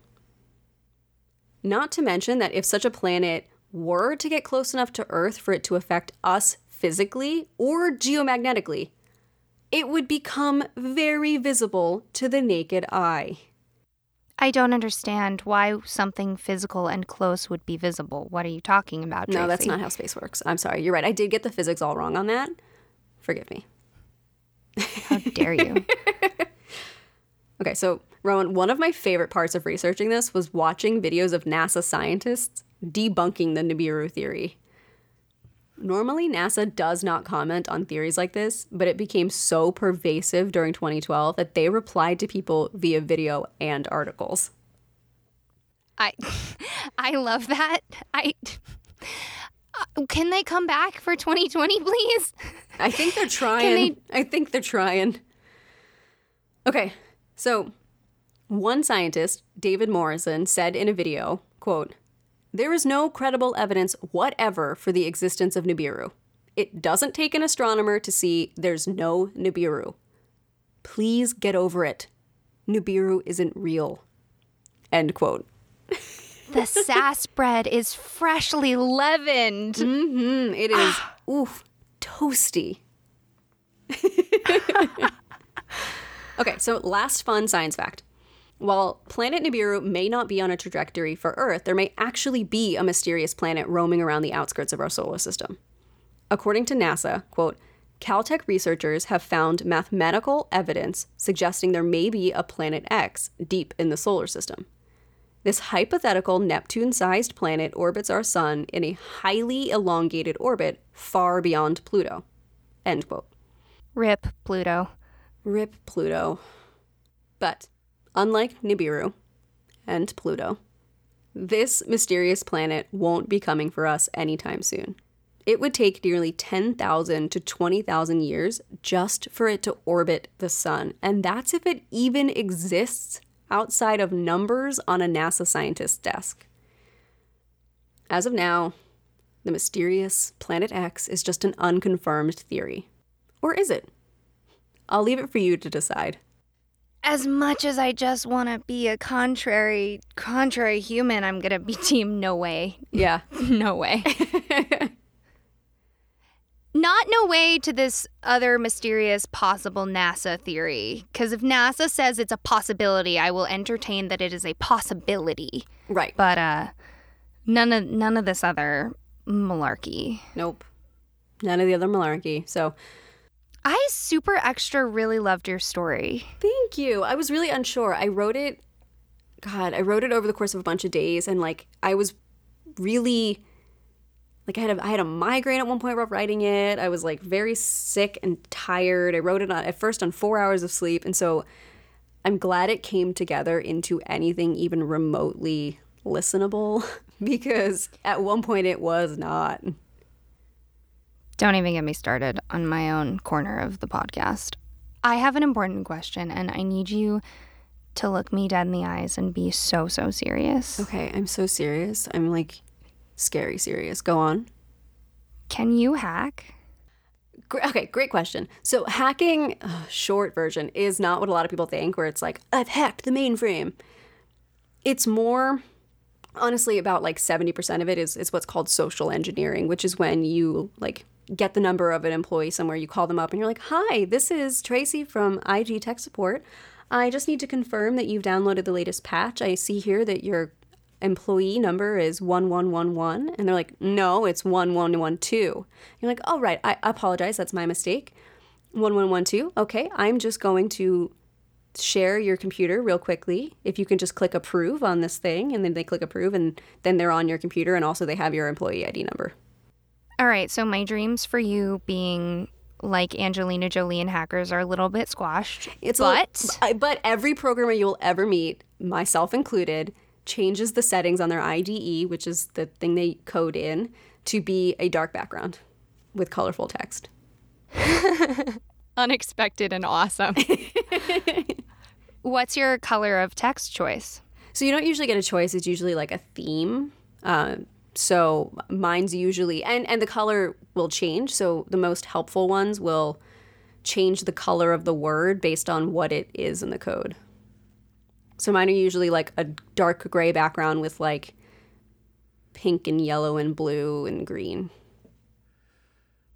Not to mention that if such a planet were to get close enough to Earth for it to affect us physically or geomagnetically, it would become very visible to the naked eye. I don't understand why something physical and close would be visible. What are you talking about, Tracy? No, that's not how space works. I'm sorry. You're right. I did get the physics all wrong on that. Forgive me. How dare you? Okay, so, Rowan, one of my favorite parts of researching this was watching videos of NASA scientists debunking the Nibiru theory. Normally, NASA does not comment on theories like this, but it became so pervasive during twenty twelve that they replied to people via video and articles. I I love that. I Can they come back for twenty twenty, please? I think they're trying. They... I think they're trying. Okay, so one scientist, David Morrison, said in a video, quote, "There is no credible evidence whatever for the existence of Nibiru. It doesn't take an astronomer to see there's no Nibiru. Please get over it. Nibiru isn't real." End quote. The sass bread is freshly leavened. Mm-hmm. It is, oof, toasty. Okay, so last fun science fact. While planet Nibiru may not be on a trajectory for Earth, there may actually be a mysterious planet roaming around the outskirts of our solar system. According to NASA, quote, Caltech researchers have found mathematical evidence suggesting there may be a Planet X deep in the solar system. This hypothetical Neptune-sized planet orbits our sun in a highly elongated orbit far beyond Pluto. End quote. Rip Pluto. Rip Pluto. But unlike Nibiru and Pluto, this mysterious planet won't be coming for us anytime soon. It would take nearly ten thousand to twenty thousand years just for it to orbit the sun. And that's if it even exists outside of numbers on a NASA scientist's desk. As of now, the mysterious Planet X is just an unconfirmed theory. Or is it? I'll leave it for you to decide. As much as I just want to be a contrary, contrary human, I'm going to be team no way. Yeah. No way. Not no way to this other mysterious possible NASA theory. Because if NASA says it's a possibility, I will entertain that it is a possibility. Right. But uh, none of none of this other malarkey. Nope. None of the other malarkey. So I super extra really loved your story. Thank you. I was really unsure. I wrote it. God, I wrote it over the course of a bunch of days. And like I was really... Like I had, a, I had a migraine at one point while writing it. I was like very sick and tired. I wrote it on, at first on four hours of sleep. And so I'm glad it came together into anything even remotely listenable, because at one point it was not. Don't even get me started on my own corner of the podcast. I have an important question, and I need you to look me dead in the eyes and be so, so serious. Okay, I'm so serious. I'm like... Scary serious. Go on. Can you hack? Okay, great question. So hacking, oh, short version, is not what a lot of people think, where it's like, I've hacked the mainframe. It's more, honestly, about like seventy percent of it is, is what's called social engineering, which is when you like get the number of an employee somewhere, you call them up and you're like, hi, this is Tracy from I G Tech Support. I just need to confirm that you've downloaded the latest patch. I see here that you're employee number is one one one one, and they're like, no, it's one one one two. You're like, all right, I apologize, that's my mistake. one one one two, okay, I'm just going to share your computer real quickly. If you can just click approve on this thing, and then they click approve, and then they're on your computer, and also they have your employee I D number. All right, so my dreams for you being... like Angelina Jolie and hackers are a little bit squashed, it's but... Little, but every programmer you'll ever meet, myself included, changes the settings on their I D E, which is the thing they code in, to be a dark background with colorful text. Unexpected and awesome. What's your color of text choice? So you don't usually get a choice. It's usually like a theme. Uh, so mine's usually, and, and the color will change. So the most helpful ones will change the color of the word based on what it is in the code. So mine are usually like a dark gray background with like pink and yellow and blue and green.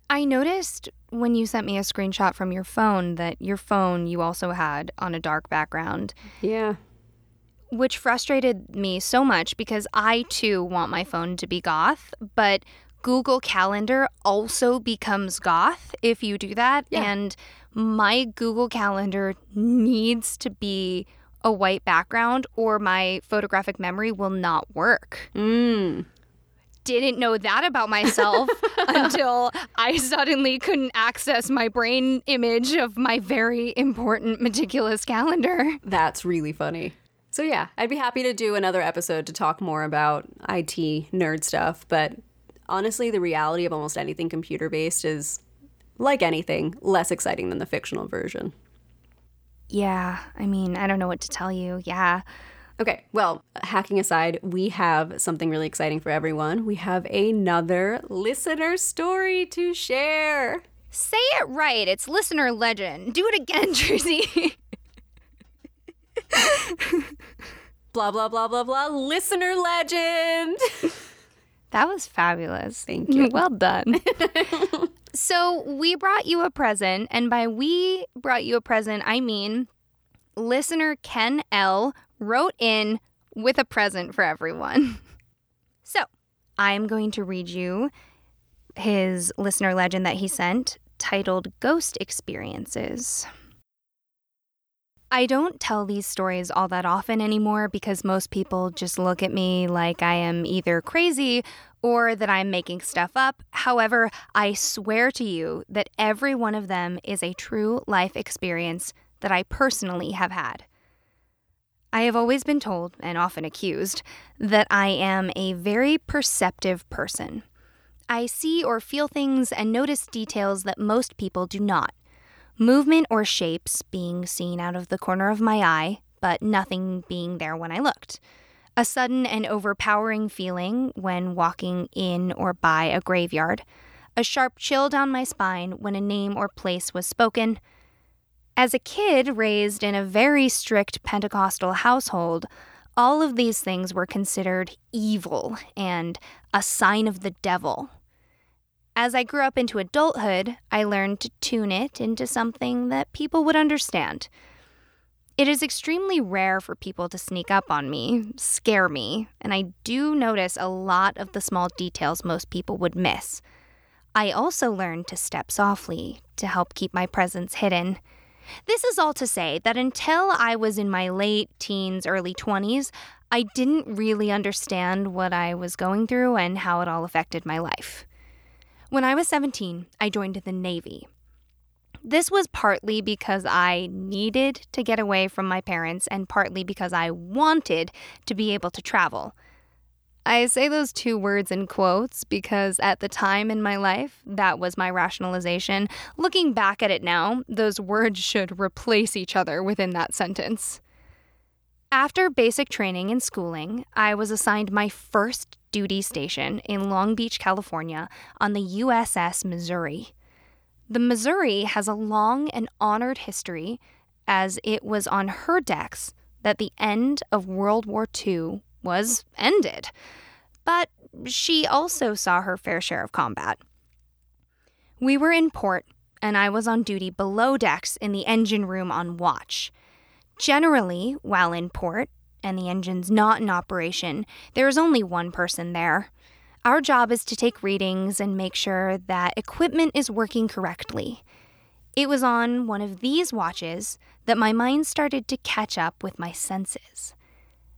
I noticed when you sent me a screenshot from your phone that your phone you also had on a dark background. Yeah. Which frustrated me so much because I too want my phone to be goth, but Google Calendar also becomes goth if you do that. Yeah. And my Google Calendar needs to be a white background or my photographic memory will not work. Mm. Didn't know that about myself until I suddenly couldn't access my brain image of my very important meticulous calendar. That's really funny. So yeah, I'd be happy to do another episode to talk more about I T nerd stuff. But honestly, the reality of almost anything computer-based is, like anything, less exciting than the fictional version. Yeah, I mean, I don't know what to tell you. Yeah. Okay, well, hacking aside, we have something really exciting for everyone. We have another listener story to share. Say it right. It's listener legend. Do it again, Tracy. blah, blah, blah, blah, blah, listener legend. That was fabulous. Thank you. Well done. So we brought you a present, and by we brought you a present, I mean listener Ken L. wrote in with a present for everyone. So I'm going to read you his listener legend that he sent, titled Ghost Experiences. I don't tell these stories all that often anymore because most people just look at me like I am either crazy or that I'm making stuff up. However, I swear to you that every one of them is a true life experience that I personally have had. I have always been told, and often accused, that I am a very perceptive person. I see or feel things and notice details that most people do not. Movement or shapes being seen out of the corner of my eye, but nothing being there when I looked. A sudden and overpowering feeling when walking in or by a graveyard. A sharp chill down my spine when a name or place was spoken. As a kid raised in a very strict Pentecostal household, all of these things were considered evil and a sign of the devil. As I grew up into adulthood, I learned to tune it into something that people would understand. It is extremely rare for people to sneak up on me, scare me, and I do notice a lot of the small details most people would miss. I also learned to step softly to help keep my presence hidden. This is all to say that until I was in my late teens, early twenties, I didn't really understand what I was going through and how it all affected my life. When I was seventeen, I joined the Navy. This was partly because I needed to get away from my parents and partly because I wanted to be able to travel. I say those two words in quotes because at the time in my life, that was my rationalization. Looking back at it now, those words should replace each other within that sentence. After basic training and schooling, I was assigned my first duty station in Long Beach, California, on the U S S Missouri. The Missouri has a long and honored history, as it was on her decks that the end of World War Two was ended. But she also saw her fair share of combat. We were in port, and I was on duty below decks in the engine room on watch. Generally, while in port, and the engine's not in operation, there is only one person there. Our job is to take readings and make sure that equipment is working correctly. It was on one of these watches that my mind started to catch up with my senses.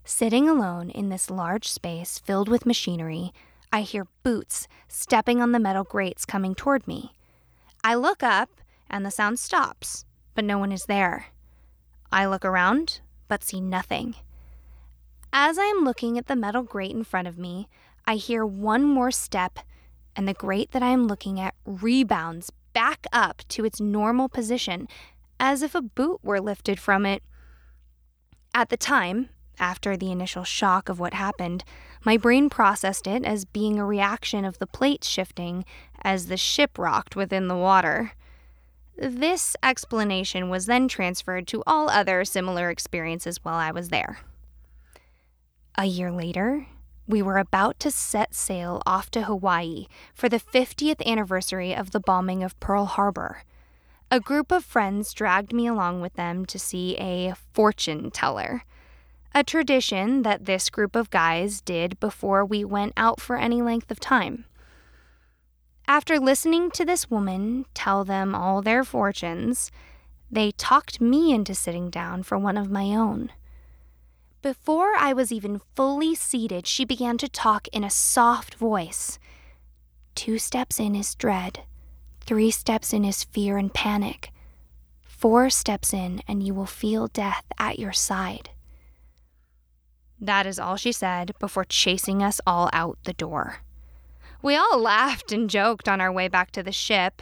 Sitting alone in this large space filled with machinery, I hear boots stepping on the metal grates coming toward me. I look up, and the sound stops, but no one is there. I look around, but see nothing. As I am looking at the metal grate in front of me, I hear one more step, and the grate that I am looking at rebounds back up to its normal position, as if a boot were lifted from it. At the time, after the initial shock of what happened, my brain processed it as being a reaction of the plates shifting as the ship rocked within the water. This explanation was then transferred to all other similar experiences while I was there. A year later, we were about to set sail off to Hawaii for the fiftieth anniversary of the bombing of Pearl Harbor. A group of friends dragged me along with them to see a fortune teller, a tradition that this group of guys did before we went out for any length of time. After listening to this woman tell them all their fortunes, they talked me into sitting down for one of my own. Before I was even fully seated, she began to talk in a soft voice. Two steps in is dread. Three steps in is fear and panic. Four steps in and you will feel death at your side. That is all she said before chasing us all out the door. We all laughed and joked on our way back to the ship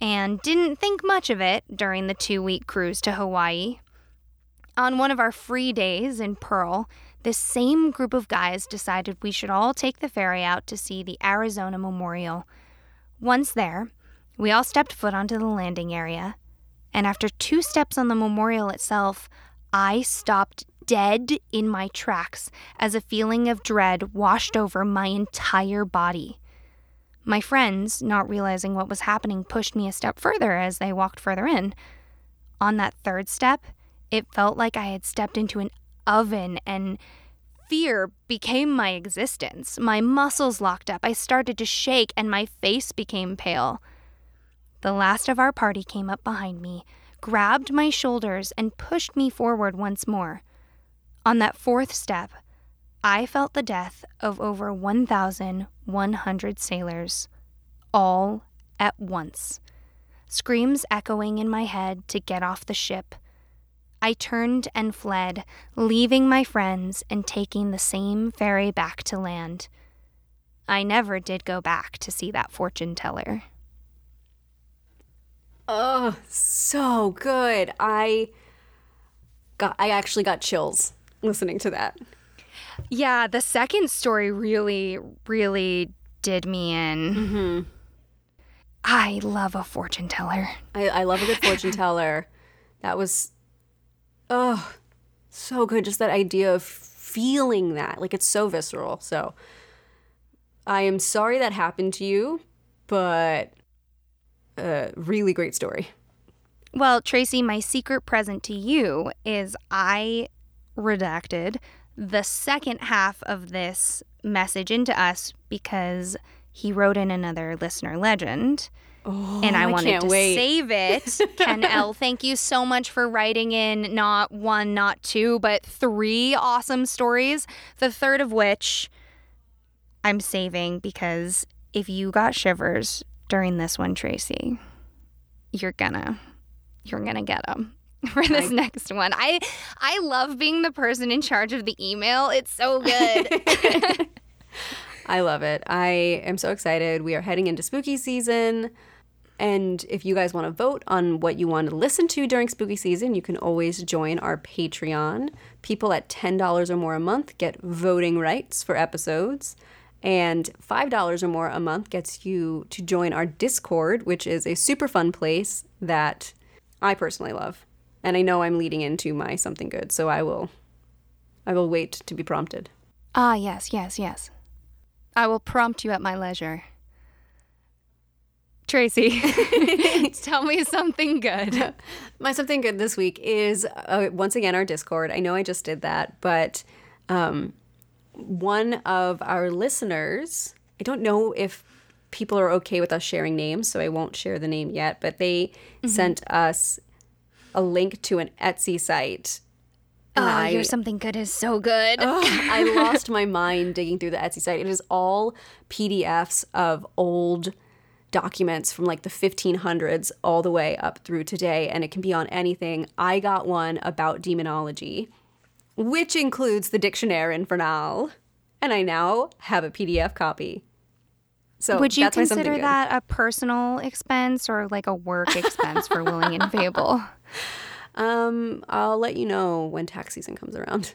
and didn't think much of it during the two-week cruise to Hawaii. On one of our free days in Pearl, this same group of guys decided we should all take the ferry out to see the Arizona Memorial. Once there, we all stepped foot onto the landing area, and after two steps on the memorial itself, I stopped dead in my tracks as a feeling of dread washed over my entire body. My friends, not realizing what was happening, pushed me a step further as they walked further in. On that third step, it felt like I had stepped into an oven, and fear became my existence. My muscles locked up, I started to shake, and my face became pale. The last of our party came up behind me, grabbed my shoulders, and pushed me forward once more. On that fourth step, I felt the death of over one thousand one hundred sailors, all at once. Screams echoing in my head to get off the ship. I turned and fled, leaving my friends and taking the same ferry back to land. I never did go back to see that fortune teller. Oh, so good. I got, I actually got chills listening to that. Yeah, the second story really, really did me in. Mm-hmm. I love a fortune teller. I, I love a good fortune teller. That was, oh, so good. Just that idea of feeling that. Like, it's so visceral. So I am sorry that happened to you, but a really great story. Well, Tracy, my secret present to you is I redacted the second half of this message into us because he wrote in another listener legend, oh, and I wanted I to wait. save it. Ken L., thank you so much for writing in not one, not two, but three awesome stories, the third of which I'm saving because if you got shivers during this one, Tracy, you're gonna, you're gonna get them. For this I, next one. I I love being the person in charge of the email. It's so good. I love it. I am so excited. We are heading into spooky season. And if you guys want to vote on what you want to listen to during spooky season, you can always join our Patreon. People at ten dollars or more a month get voting rights for episodes. And five dollars or more a month gets you to join our Discord, which is a super fun place that I personally love. And I know I'm leading into my something good, so I will I will wait to be prompted. Ah, yes, yes, yes. I will prompt you at my leisure. Tracy, tell me something good. My something good this week is, uh, once again, our Discord. I know I just did that, but um, one of our listeners, I don't know if people are okay with us sharing names, so I won't share the name yet, but they mm-hmm. sent us a link to an Etsy site. And oh, I, your something good is so good. Oh, I lost my mind digging through the Etsy site. It is all P D Fs of old documents from like the fifteen hundreds all the way up through today, and it can be on anything. I got one about demonology, which includes the Dictionnaire Infernal, and I now have a P D F copy. So would you that's consider that a personal expense or like a work expense for Willing and Fable? Um, I'll let you know when tax season comes around.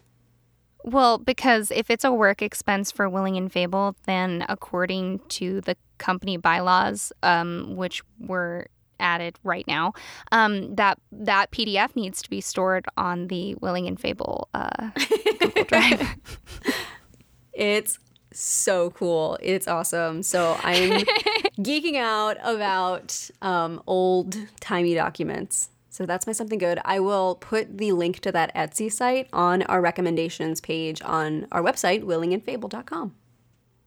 Well, because if it's a work expense for Willing and Fable, then according to the company bylaws, um, which were added right now, um, that that P D F needs to be stored on the Willing and Fable uh, Google Drive. It's so cool. It's awesome. So I'm geeking out about um, old-timey documents. So that's my something good. I will put the link to that Etsy site on our recommendations page on our website, willing and fable dot com.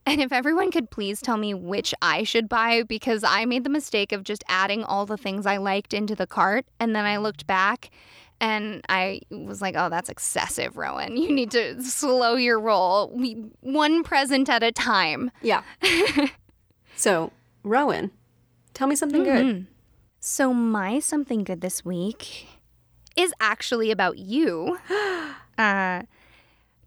And if everyone could please tell me which I should buy, because I made the mistake of just adding all the things I liked into the cart, and then I looked back and I was like, oh, that's excessive, Rowan. You need to slow your roll. We, one present at a time. Yeah. So, Rowan, tell me something mm-hmm. good. So my something good this week is actually about you. Uh,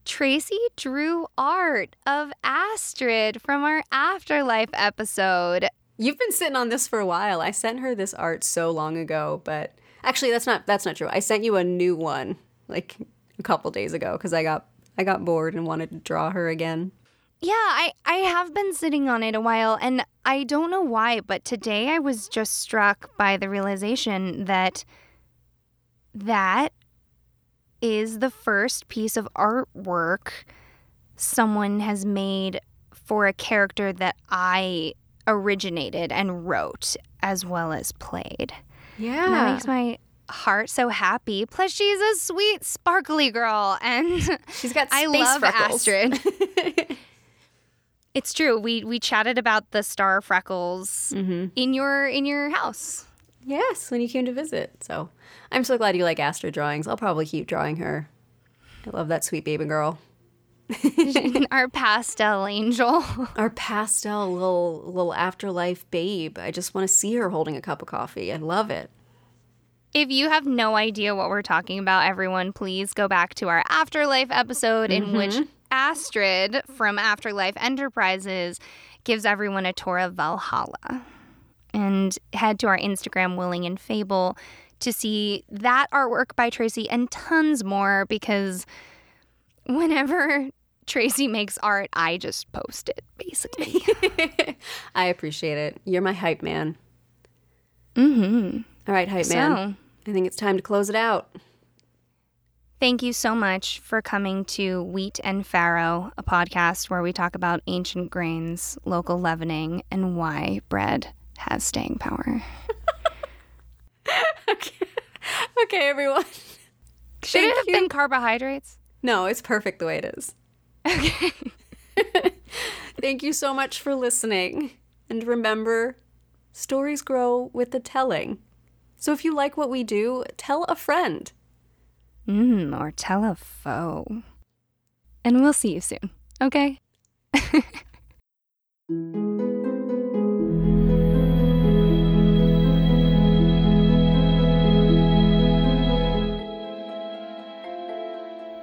Tracy drew art of Astrid from our Afterlife episode. You've been sitting on this for a while. I sent her this art so long ago, but actually that's not that's not true. I sent you a new one like a couple days ago because I got I got bored and wanted to draw her again. Yeah, I, I have been sitting on it a while, and I don't know why, but today I was just struck by the realization that that is the first piece of artwork someone has made for a character that I originated and wrote as well as played. Yeah. And that makes my heart so happy. Plus, she's a sweet, sparkly girl. And she's got space I love freckles. Astrid. It's true. We we chatted about the star freckles mm-hmm. in your in your house. Yes, when you came to visit. So I'm so glad you like Astrid drawings. I'll probably keep drawing her. I love that sweet baby girl. Our pastel angel. Our pastel little little afterlife babe. I just want to see her holding a cup of coffee. I love it. If you have no idea what we're talking about, everyone, please go back to our Afterlife episode mm-hmm. in which Astrid from Afterlife Enterprises gives everyone a tour of Valhalla. And head to our Instagram, Willing and Fable, to see that artwork by Tracy and tons more, because whenever Tracy makes art, I just post it, basically. I appreciate it. You're my hype man. Mm-hmm. All right, hype man. So, I think it's time to close it out. Thank you so much for coming to Wheat and Farrow, a podcast where we talk about ancient grains, local leavening, and why bread has staying power. okay. okay, everyone. Should Thank it have you. been carbohydrates? No, it's perfect the way it is. Okay. Thank you so much for listening. And remember, stories grow with the telling. So if you like what we do, tell a friend. Mm, or tell a foe. And we'll see you soon, okay?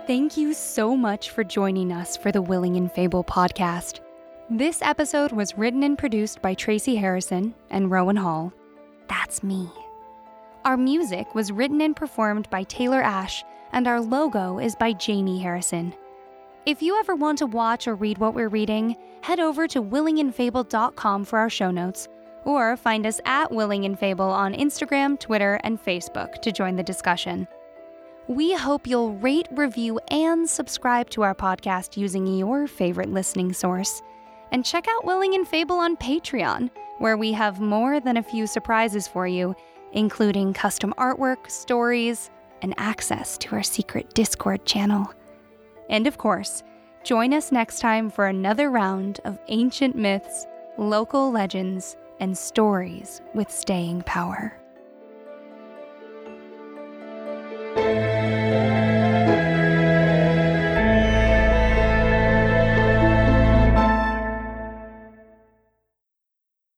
Thank you so much for joining us for the Willing and Fable podcast. This episode was written and produced by Tracy Harrison and Rowan Hall. That's me. Our music was written and performed by Taylor Ash, and our logo is by Jamie Harrison. If you ever want to watch or read what we're reading, head over to willing and fable dot com for our show notes, or find us at Willing and Fable on Instagram, Twitter, and Facebook to join the discussion. We hope you'll rate, review, and subscribe to our podcast using your favorite listening source. And check out Willing and Fable on Patreon, where we have more than a few surprises for you, including custom artwork, stories, and access to our secret Discord channel. And of course, join us next time for another round of ancient myths, local legends, and stories with staying power.